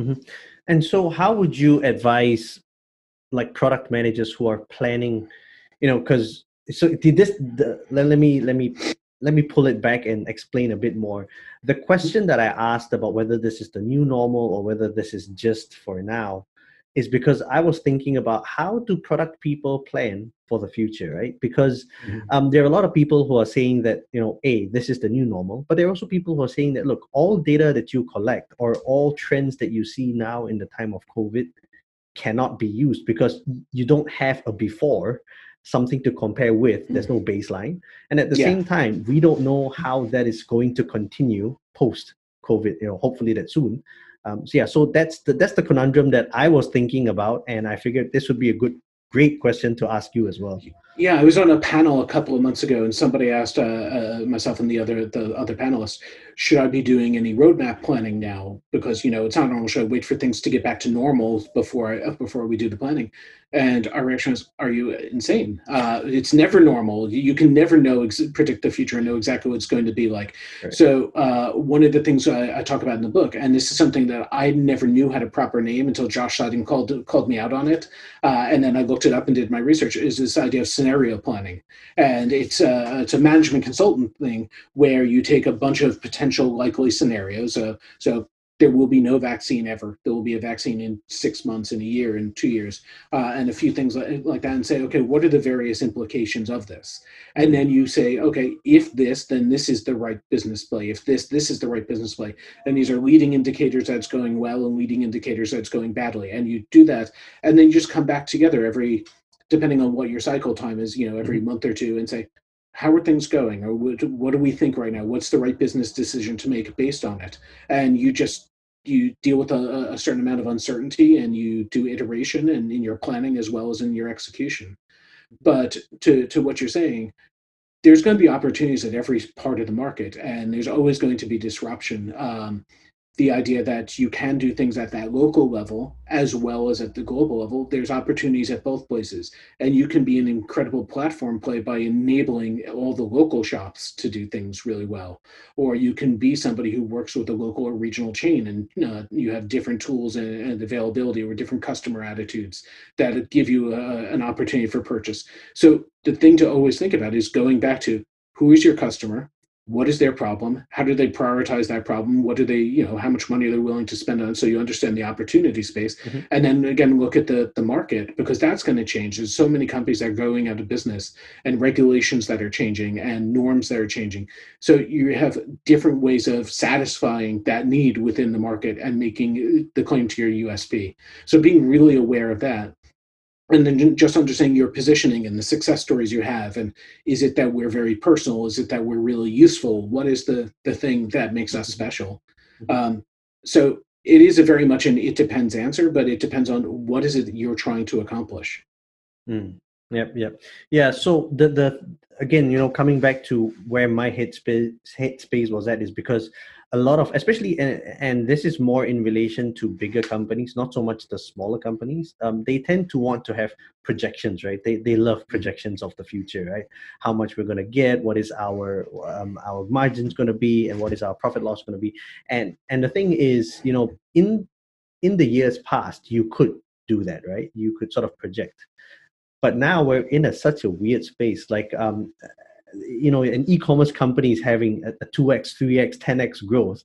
Mm-hmm. And so how would you advise like product managers who are planning, you know, because so did this, the, let, let me, let me, let me pull it back and explain a bit more. The question that I asked about whether this is the new normal or whether this is just for now is because I was thinking about how do product people plan for the future, right? Because mm-hmm. um, there are a lot of people who are saying that, you know, A, this is the new normal, but there are also people who are saying that, look, all data that you collect or all trends that you see now in the time of COVID cannot be used because you don't have a before, something to compare with. There's no baseline. And at the yeah. same time, we don't know how that is going to continue post-COVID, you know, hopefully that soon. Um, so yeah, so that's the, that's the conundrum that I was thinking about. And I figured this would be a good, great question to ask you as well. Yeah, I was on a panel a couple of months ago, and somebody asked uh, uh, myself and the other the other panelists, should I be doing any roadmap planning now? Because, you know, it's not normal. Should I wait for things to get back to normal before I, before we do the planning? And our reaction is, are you insane? Uh, it's never normal. You can never know ex- predict the future and know exactly what it's going to be like. Right. So uh, one of the things I, I talk about in the book, and this is something that I never knew had a proper name until Josh Seiden called called me out on it, uh, and then I looked it up and did my research, is this idea of scenario planning. And it's a, it's a management consultant thing where you take a bunch of potential likely scenarios. Uh, so there will be no vaccine ever. There will be a vaccine in six months, in a year, in two years, uh, and a few things like, like that, and say, okay, what are the various implications of this? And then you say, okay, if this, then this is the right business play. If this, this is the right business play. And these are leading indicators that's going well and leading indicators that's going badly. And you do that, and then you just come back together every, depending on what your cycle time is, you know, every mm-hmm. month or two, and say, how are things going? Or what, what do we think right now? What's the right business decision to make based on it? And you just, you deal with a, a certain amount of uncertainty, and you do iteration and in your planning as well as in your execution. But to, to what you're saying, there's going to be opportunities at every part of the market, and there's always going to be disruption. Um, the idea that you can do things at that local level as well as at the global level, there's opportunities at both places. And you can be an incredible platform play by enabling all the local shops to do things really well. Or you can be somebody who works with a local or regional chain, and you know, you have different tools and, and availability or different customer attitudes that give you a, an opportunity for purchase. So the thing to always think about is going back to, who is your customer? What is their problem? How do they prioritize that problem? What do they, you know, how much money are they willing to spend on it? So you understand the opportunity space. Mm-hmm. And then again, look at the, the market, because that's going to change. There's so many companies that are going out of business, and regulations that are changing, and norms that are changing. So you have different ways of satisfying that need within the market and making the claim to your U S P. So being really aware of that. And then just understanding your positioning and the success stories you have. And is it that we're very personal? Is it that we're really useful? What is the, the thing that makes us special? Um, so it is a very much an it depends answer, but it depends on what is it that you're trying to accomplish. Mm. Yep, yep. Yeah, so the, the again, you know, coming back to where my headspace, headspace was at is because a lot of, especially, and, and this is more in relation to bigger companies, not so much the smaller companies, um, they tend to want to have projections, right? They they love projections of the future, right? How much we're going to get, what is our um, our margins going to be, and what is our profit loss going to be. And and the thing is, you know, in in the years past, you could do that, right? You could sort of project. But now we're in a, such a weird space, like, um, you know, an e-commerce company is having a, a two X, three X, ten X growth.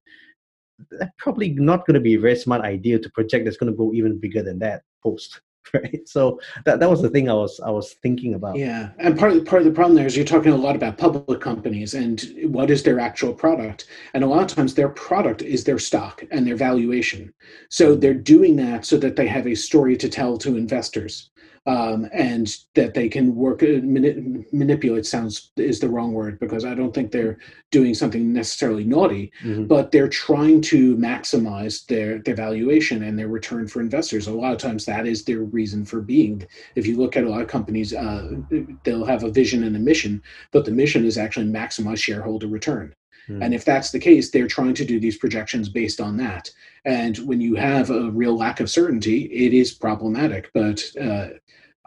That's probably not going to be a very smart idea to project that's going to go even bigger than that post, right? So that, that was the thing I was I was thinking about. Yeah, and part of, the, part of the problem there is you're talking a lot about public companies and what is their actual product. And a lot of times their product is their stock and their valuation. So they're doing that so that they have a story to tell to investors. Um, and that they can work, mani- manipulate sounds is the wrong word, because I don't think they're doing something necessarily naughty, mm-hmm. but they're trying to maximize their, their valuation and their return for investors. A lot of times that is their reason for being. If you look at a lot of companies, uh, they'll have a vision and a mission, but the mission is actually maximize shareholder return. And if that's the case, they're trying to do these projections based on that. And when you have a real lack of certainty, it is problematic. But uh,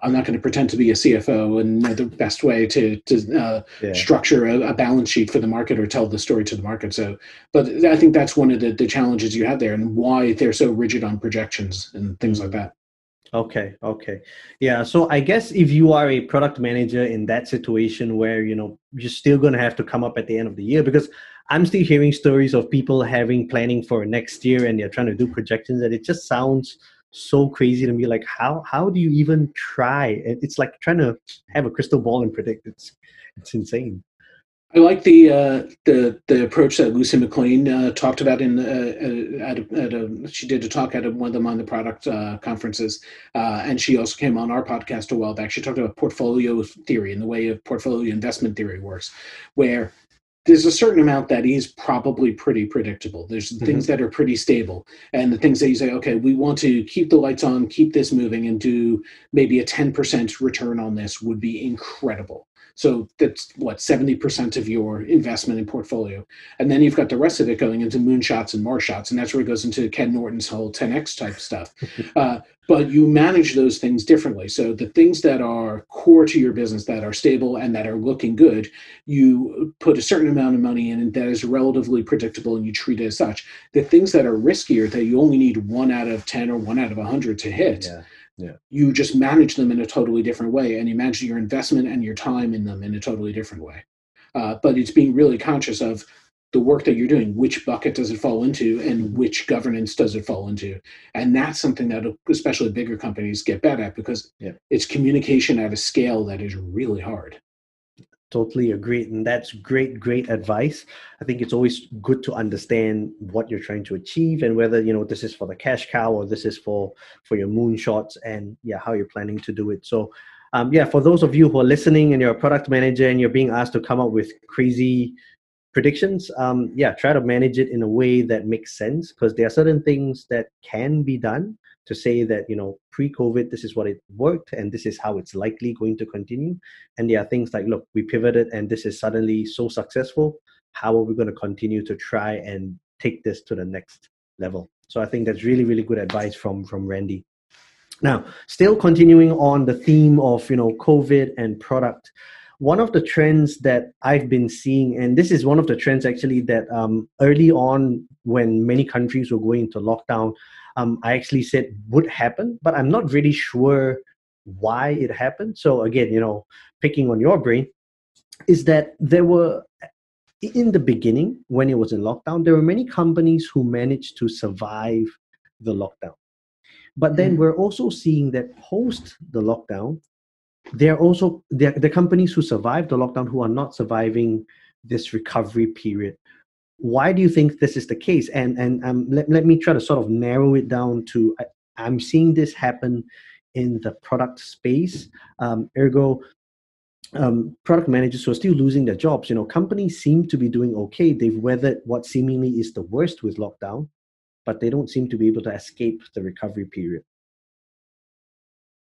I'm not going to pretend to be a C F O and know the best way to, to uh, yeah. structure a, a balance sheet for the market or tell the story to the market. So, but I think that's one of the, the challenges you have there, and why they're so rigid on projections and things like that. Okay. Okay. Yeah. So I guess if you are a product manager in that situation where, you know, you're still going to have to come up at the end of the year, because I'm still hearing stories of people having planning for next year and they're trying to do projections, and it just sounds so crazy to me. Like how, how do you even try? It's like trying to have a crystal ball and predict. It's, it's insane. I like the uh, the the approach that Lucy McLean uh, talked about in uh, at, a, at a she did a talk at a, one of the Mind the Product uh, conferences, uh, and she also came on our podcast a while back. She talked about portfolio theory and the way of portfolio investment theory works, where there's a certain amount that is probably pretty predictable. There's mm-hmm. things that are pretty stable, and the things that you say, okay, we want to keep the lights on, keep this moving, and do maybe a ten percent return on this would be incredible. So that's what, seventy percent of your investment in portfolio. And then you've got the rest of it going into moonshots and marshots. And that's where it goes into Ken Norton's whole ten X type stuff. Uh, but you manage those things differently. So the things that are core to your business, that are stable and that are looking good, you put a certain amount of money in, and that is relatively predictable, and you treat it as such. The things that are riskier, that you only need one out of ten or one out of one hundred to hit, yeah. Yeah. You just manage them in a totally different way, and you manage your investment and your time in them in a totally different way. Uh, but it's being really conscious of the work that you're doing. Which bucket does it fall into, and which governance does it fall into? And that's something that especially bigger companies get bad at, because yeah. it's communication at a scale that is really hard. Totally agree. And that's great, great advice. I think it's always good to understand what you're trying to achieve, and whether, you know, this is for the cash cow or this is for, for your moonshots, and yeah, how you're planning to do it. So um, yeah, for those of you who are listening and you're a product manager and you're being asked to come up with crazy predictions, um, yeah, try to manage it in a way that makes sense, because there are certain things that can be done to say that, you know, pre-COVID, this is what it worked and this is how it's likely going to continue. And there are things like, look, we pivoted and this is suddenly so successful. How are we going to continue to try and take this to the next level? So I think that's really, really good advice from, from Randy. Now, still continuing on the theme of, you know, COVID and product, one of the trends that I've been seeing, and this is one of the trends actually that um, early on when many countries were going into lockdown, um, I actually said would happen, but I'm not really sure why it happened. So again, you know, picking on your brain, is that there were, in the beginning, when it was in lockdown, there were many companies who managed to survive the lockdown. But then we're also seeing that post the lockdown, There are also there the companies who survived the lockdown who are not surviving this recovery period. Why do you think this is the case? And and um, let let me try to sort of narrow it down to I, I'm seeing this happen in the product space. Um, ergo, um, product managers who are still losing their jobs. You know, companies seem to be doing okay. They've weathered what seemingly is the worst with lockdown, but they don't seem to be able to escape the recovery period.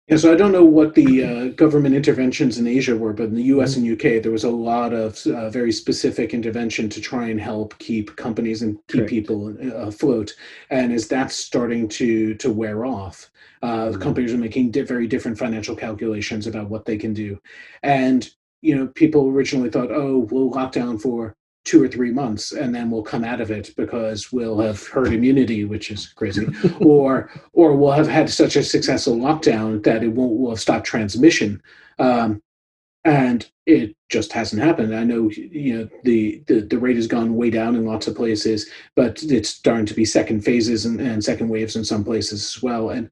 Yeah, so I don't know what the uh, government interventions in Asia were, but in the U S and U K, there was a lot of uh, very specific intervention to try and help keep companies and keep Correct. people afloat. And as that's starting to to wear off, uh, mm-hmm. companies are making di- very different financial calculations about what they can do. And, you know, people originally thought, oh, we'll lock down for two or three months, and then we'll come out of it because we'll have herd immunity, which is crazy, or or we'll have had such a successful lockdown that it won't will have stopped transmission, um, and it just hasn't happened. I know you know the, the the rate has gone way down in lots of places, but it's starting to be second phases and, and second waves in some places as well. And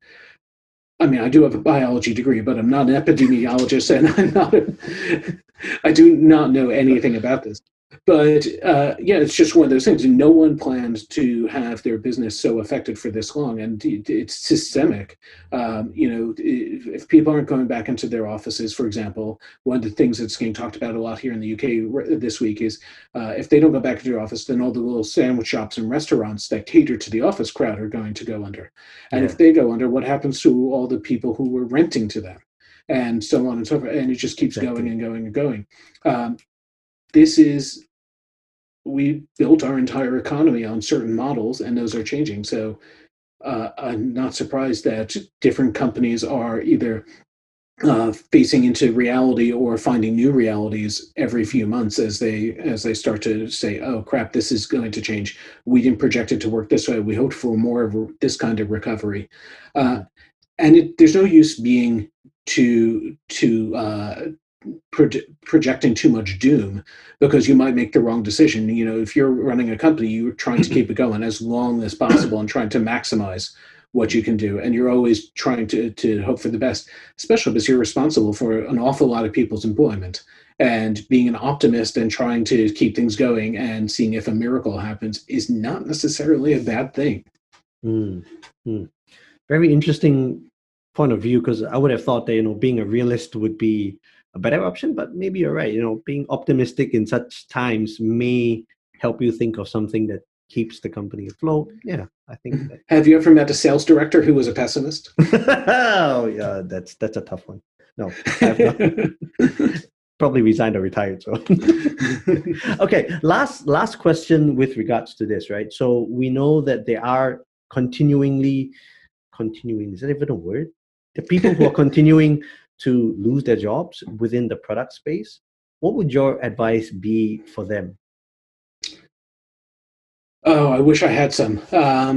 I mean, I do have a biology degree, but I'm not an epidemiologist, and I'm not. A, I do not know anything about this. But, uh, yeah, it's just one of those things. No one planned to have their business so affected for this long, and it's systemic. Um, you know, if people aren't going back into their offices, for example, one of the things that's getting talked about a lot here in the U K this week is uh, if they don't go back into their office, then all the little sandwich shops and restaurants that cater to the office crowd are going to go under. And yeah. if they go under, what happens to all the people who were renting to them? And so on and so forth. And it just keeps exactly. going and going and going. Um, This is, we built our entire economy on certain models, and those are changing. So uh, I'm not surprised that different companies are either uh, facing into reality or finding new realities every few months as they as they start to say, oh, crap, this is going to change. We didn't project it to work this way. We hoped for more of this kind of recovery. Uh, and it, there's no use being too, too, uh, projecting too much doom, because you might make the wrong decision. You know, if you're running a company, you're trying to keep it going as long as possible and trying to maximize what you can do. And you're always trying to, to hope for the best, especially because you're responsible for an awful lot of people's employment. And being an optimist and trying to keep things going and seeing if a miracle happens is not necessarily a bad thing. Mm, mm. Very interesting point of view, because I would have thought that, you know, being a realist would be a better option, but maybe you're right. You know, being optimistic in such times may help you think of something that keeps the company afloat. Yeah, I think. That. Have you ever met a sales director who was a pessimist? Oh, yeah, that's that's a tough one. No, I've not. Probably resigned or retired. So, okay, last last question with regards to this, right? So we know that they are continuingly, continuing. Is that even a word? The people who are continuing to lose their jobs within the product space, what would your advice be for them? Oh, I wish I had some. Um,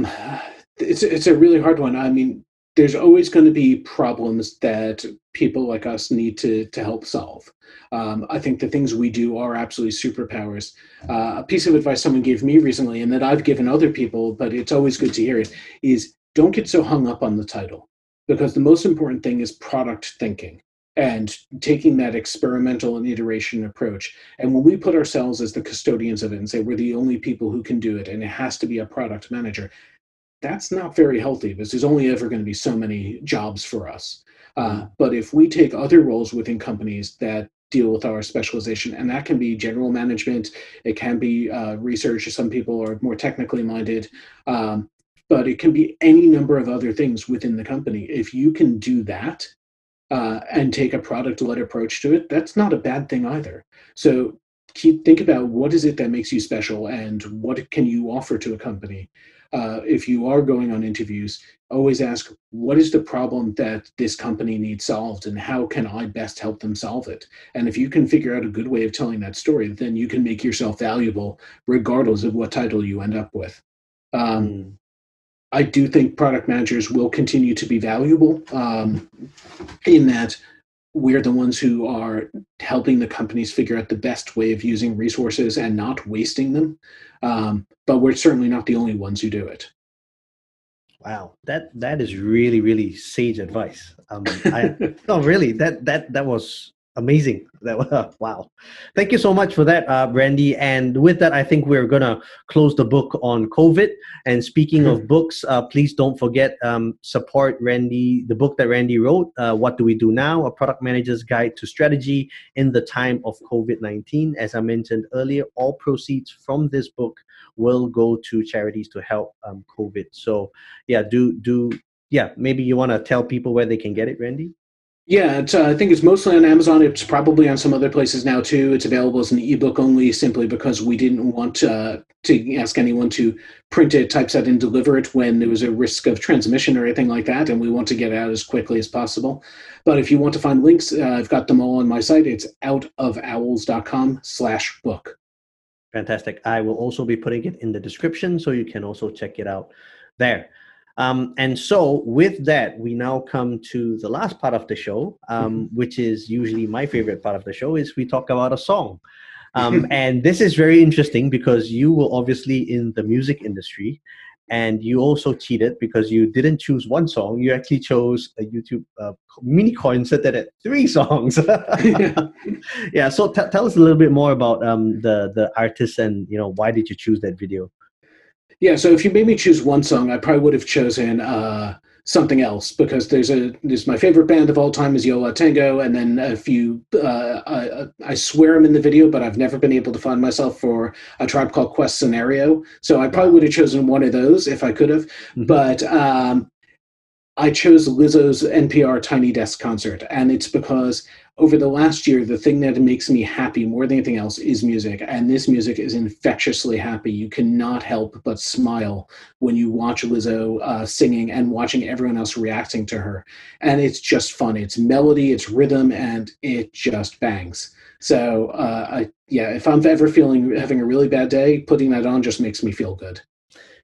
it's it's a really hard one. I mean, there's always going to be problems that people like us need to to help solve. Um, I think the things we do are absolutely superpowers. Uh, a piece of advice someone gave me recently, and that I've given other people, but it's always good to hear it, is don't get so hung up on the title. Because the most important thing is product thinking and taking that experimental and iteration approach. And when we put ourselves as the custodians of it and say we're the only people who can do it and it has to be a product manager, that's not very healthy because there's only ever going to be so many jobs for us. Uh, but if we take other roles within companies that deal with our specialization. And that can be general management. It can be uh, research. Some people are more technically minded, um, but it can be any number of other things within the company. If you can do that uh, and take a product-led approach to it, that's not a bad thing either. So keep, think about what is it that makes you special and what can you offer to a company. Uh, if you are going on interviews, always ask, what is the problem that this company needs solved and how can I best help them solve it? And if you can figure out a good way of telling that story, then you can make yourself valuable regardless of what title you end up with. Um, mm. I do think product managers will continue to be valuable um, in that we're the ones who are helping the companies figure out the best way of using resources and not wasting them. Um, but we're certainly not the only ones who do it. Wow. That, that is really, really sage advice. Um, I, no, really, that, that, that was amazing. That was, wow. Thank you so much for that, uh, Randy. And with that, I think we're going to close the book on COVID. And speaking mm-hmm. of books, uh, please don't forget, um, support Randy, the book that Randy wrote, uh, What Do We Do Now? A Product Manager's Guide to Strategy in the Time of COVID nineteen. As I mentioned earlier, all proceeds from this book will go to charities to help um, COVID. So yeah, do, do, yeah, maybe you want to tell people where they can get it, Randy? Yeah, it's, uh, I think it's mostly on Amazon. It's probably on some other places now too. It's available as an ebook only, simply because we didn't want uh, to ask anyone to print it, typeset, and deliver it when there was a risk of transmission or anything like that, and we want to get it out as quickly as possible. But if you want to find links, uh, I've got them all on my site. It's out of owls dot com slash book. Fantastic. I will also be putting it in the description, so you can also check it out there. Um, and so with that, we now come to the last part of the show, um, mm-hmm. which is usually my favorite part of the show, is we talk about a song. Um, and this is very interesting because you were obviously in the music industry and you also cheated because you didn't choose one song. You actually chose a YouTube uh, mini concert that had three songs. yeah. yeah. So t- tell us a little bit more about um, the, the artist and, you know, why did you choose that video? Yeah, so if you made me choose one song, I probably would have chosen uh, something else, because there's a there's my favorite band of all time is Yo La Tengo, and then a few uh, I, I swear I'm in the video, but I've never been able to find myself for A Tribe Called Quest scenario. So I probably would have chosen one of those if I could have, mm-hmm. but um, I chose Lizzo's N P R Tiny Desk Concert, and it's because over the last year, the thing that makes me happy more than anything else is music, and this music is infectiously happy. You cannot help but smile when you watch Lizzo uh, singing and watching everyone else reacting to her, and it's just fun. It's melody, it's rhythm, and it just bangs. So, uh, I, yeah, if I'm ever feeling having a really bad day, putting that on just makes me feel good.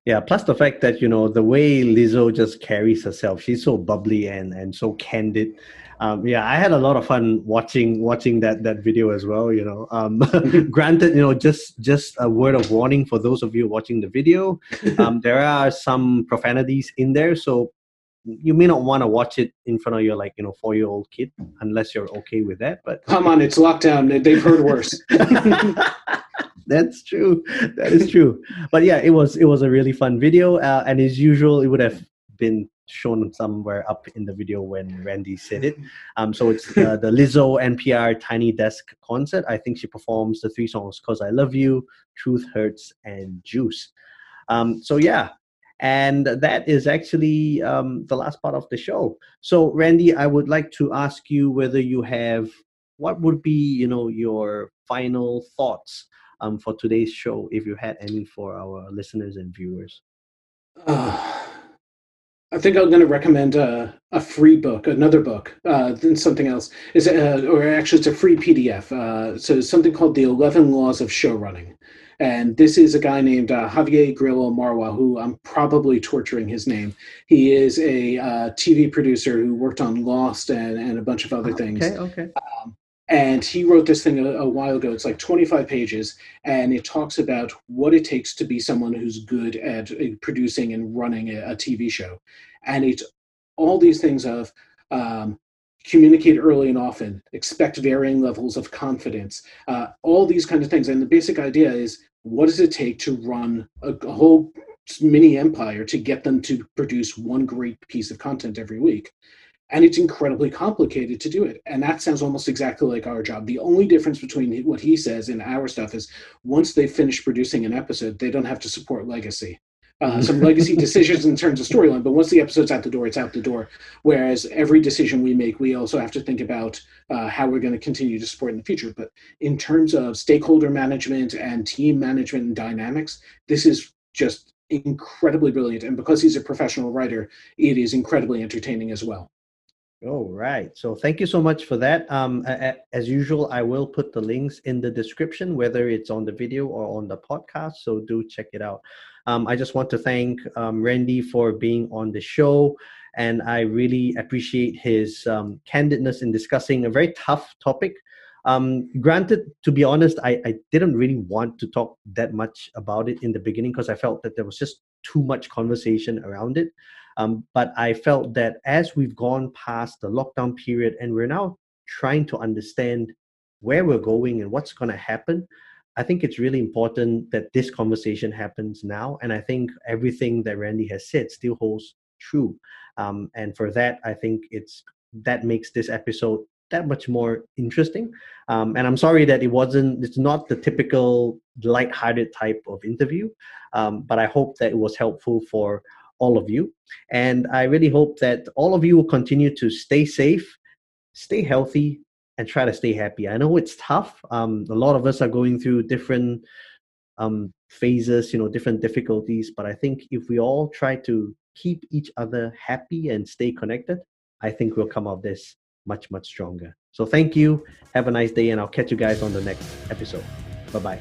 Yeah, plus the fact that, you know, the way Lizzo just carries herself, she's so bubbly and, and so candid. Um, yeah, I had a lot of fun watching watching that that video as well, you know. Um, granted, you know, just just a word of warning for those of you watching the video. Um, there are some profanities in there, so you may not want to watch it in front of your, like, you know, four-year-old kid, unless you're okay with that. But come on, it's lockdown. They've heard worse. That's true. That is true. But yeah, it was it was a really fun video. Uh, and as usual, it would have been shown somewhere up in the video when Randy said it. Um, so it's uh, the Lizzo N P R Tiny Desk Concert. I think she performs the three songs, Cause I Love You, Truth Hurts, and Juice. Um, so yeah, and that is actually um, the last part of the show. So Randy, I would like to ask you whether you have, what would be, you know, your final thoughts um, for today's show, if you had any for our listeners and viewers. Uh. I think I'm going to recommend uh, a free book, another book, uh, then something else. Is uh, or actually, it's a free P D F. Uh, so it's something called The eleven Laws of Showrunning. And this is a guy named uh, Javier Grillo Marwa, who I'm probably torturing his name. He is a uh, T V producer who worked on Lost and, and a bunch of other okay, things. Okay, okay. Um, and he wrote this thing a, a while ago. It's like twenty-five pages, and it talks about what it takes to be someone who's good at producing and running a, a T V show. And it's all these things of um, communicate early and often, expect varying levels of confidence, uh, all these kinds of things. And the basic idea is, what does it take to run a, a whole mini empire to get them to produce one great piece of content every week? And it's incredibly complicated to do it. And that sounds almost exactly like our job. The only difference between what he says and our stuff is once they finish producing an episode, they don't have to support legacy. Uh, some legacy decisions in terms of storyline, but once the episode's out the door, it's out the door. Whereas every decision we make, we also have to think about uh, how we're going to continue to support in the future. But in terms of stakeholder management and team management and dynamics, this is just incredibly brilliant. And because he's a professional writer, it is incredibly entertaining as well. All right. So thank you so much for that. Um, as usual, I will put the links in the description, whether it's on the video or on the podcast. So do check it out. Um, I just want to thank um, Randy for being on the show. And I really appreciate his um, candidness in discussing a very tough topic. Um, granted, to be honest, I, I didn't really want to talk that much about it in the beginning because I felt that there was just too much conversation around it. Um, but I felt that as we've gone past the lockdown period and we're now trying to understand where we're going and what's going to happen, I think it's really important that this conversation happens now. And I think everything that Randy has said still holds true. Um, and for that, I think it's that makes this episode that much more interesting. Um, and I'm sorry that it wasn't, it's not the typical lighthearted type of interview, um, but I hope that it was helpful for all of you. And I really hope that all of you will continue to stay safe, stay healthy, and try to stay happy. I know it's tough. Um, a lot of us are going through different um, phases, you know, different difficulties. But I think if we all try to keep each other happy and stay connected, I think we'll come out of this much, much stronger. So thank you. Have a nice day, and I'll catch you guys on the next episode. Bye-bye.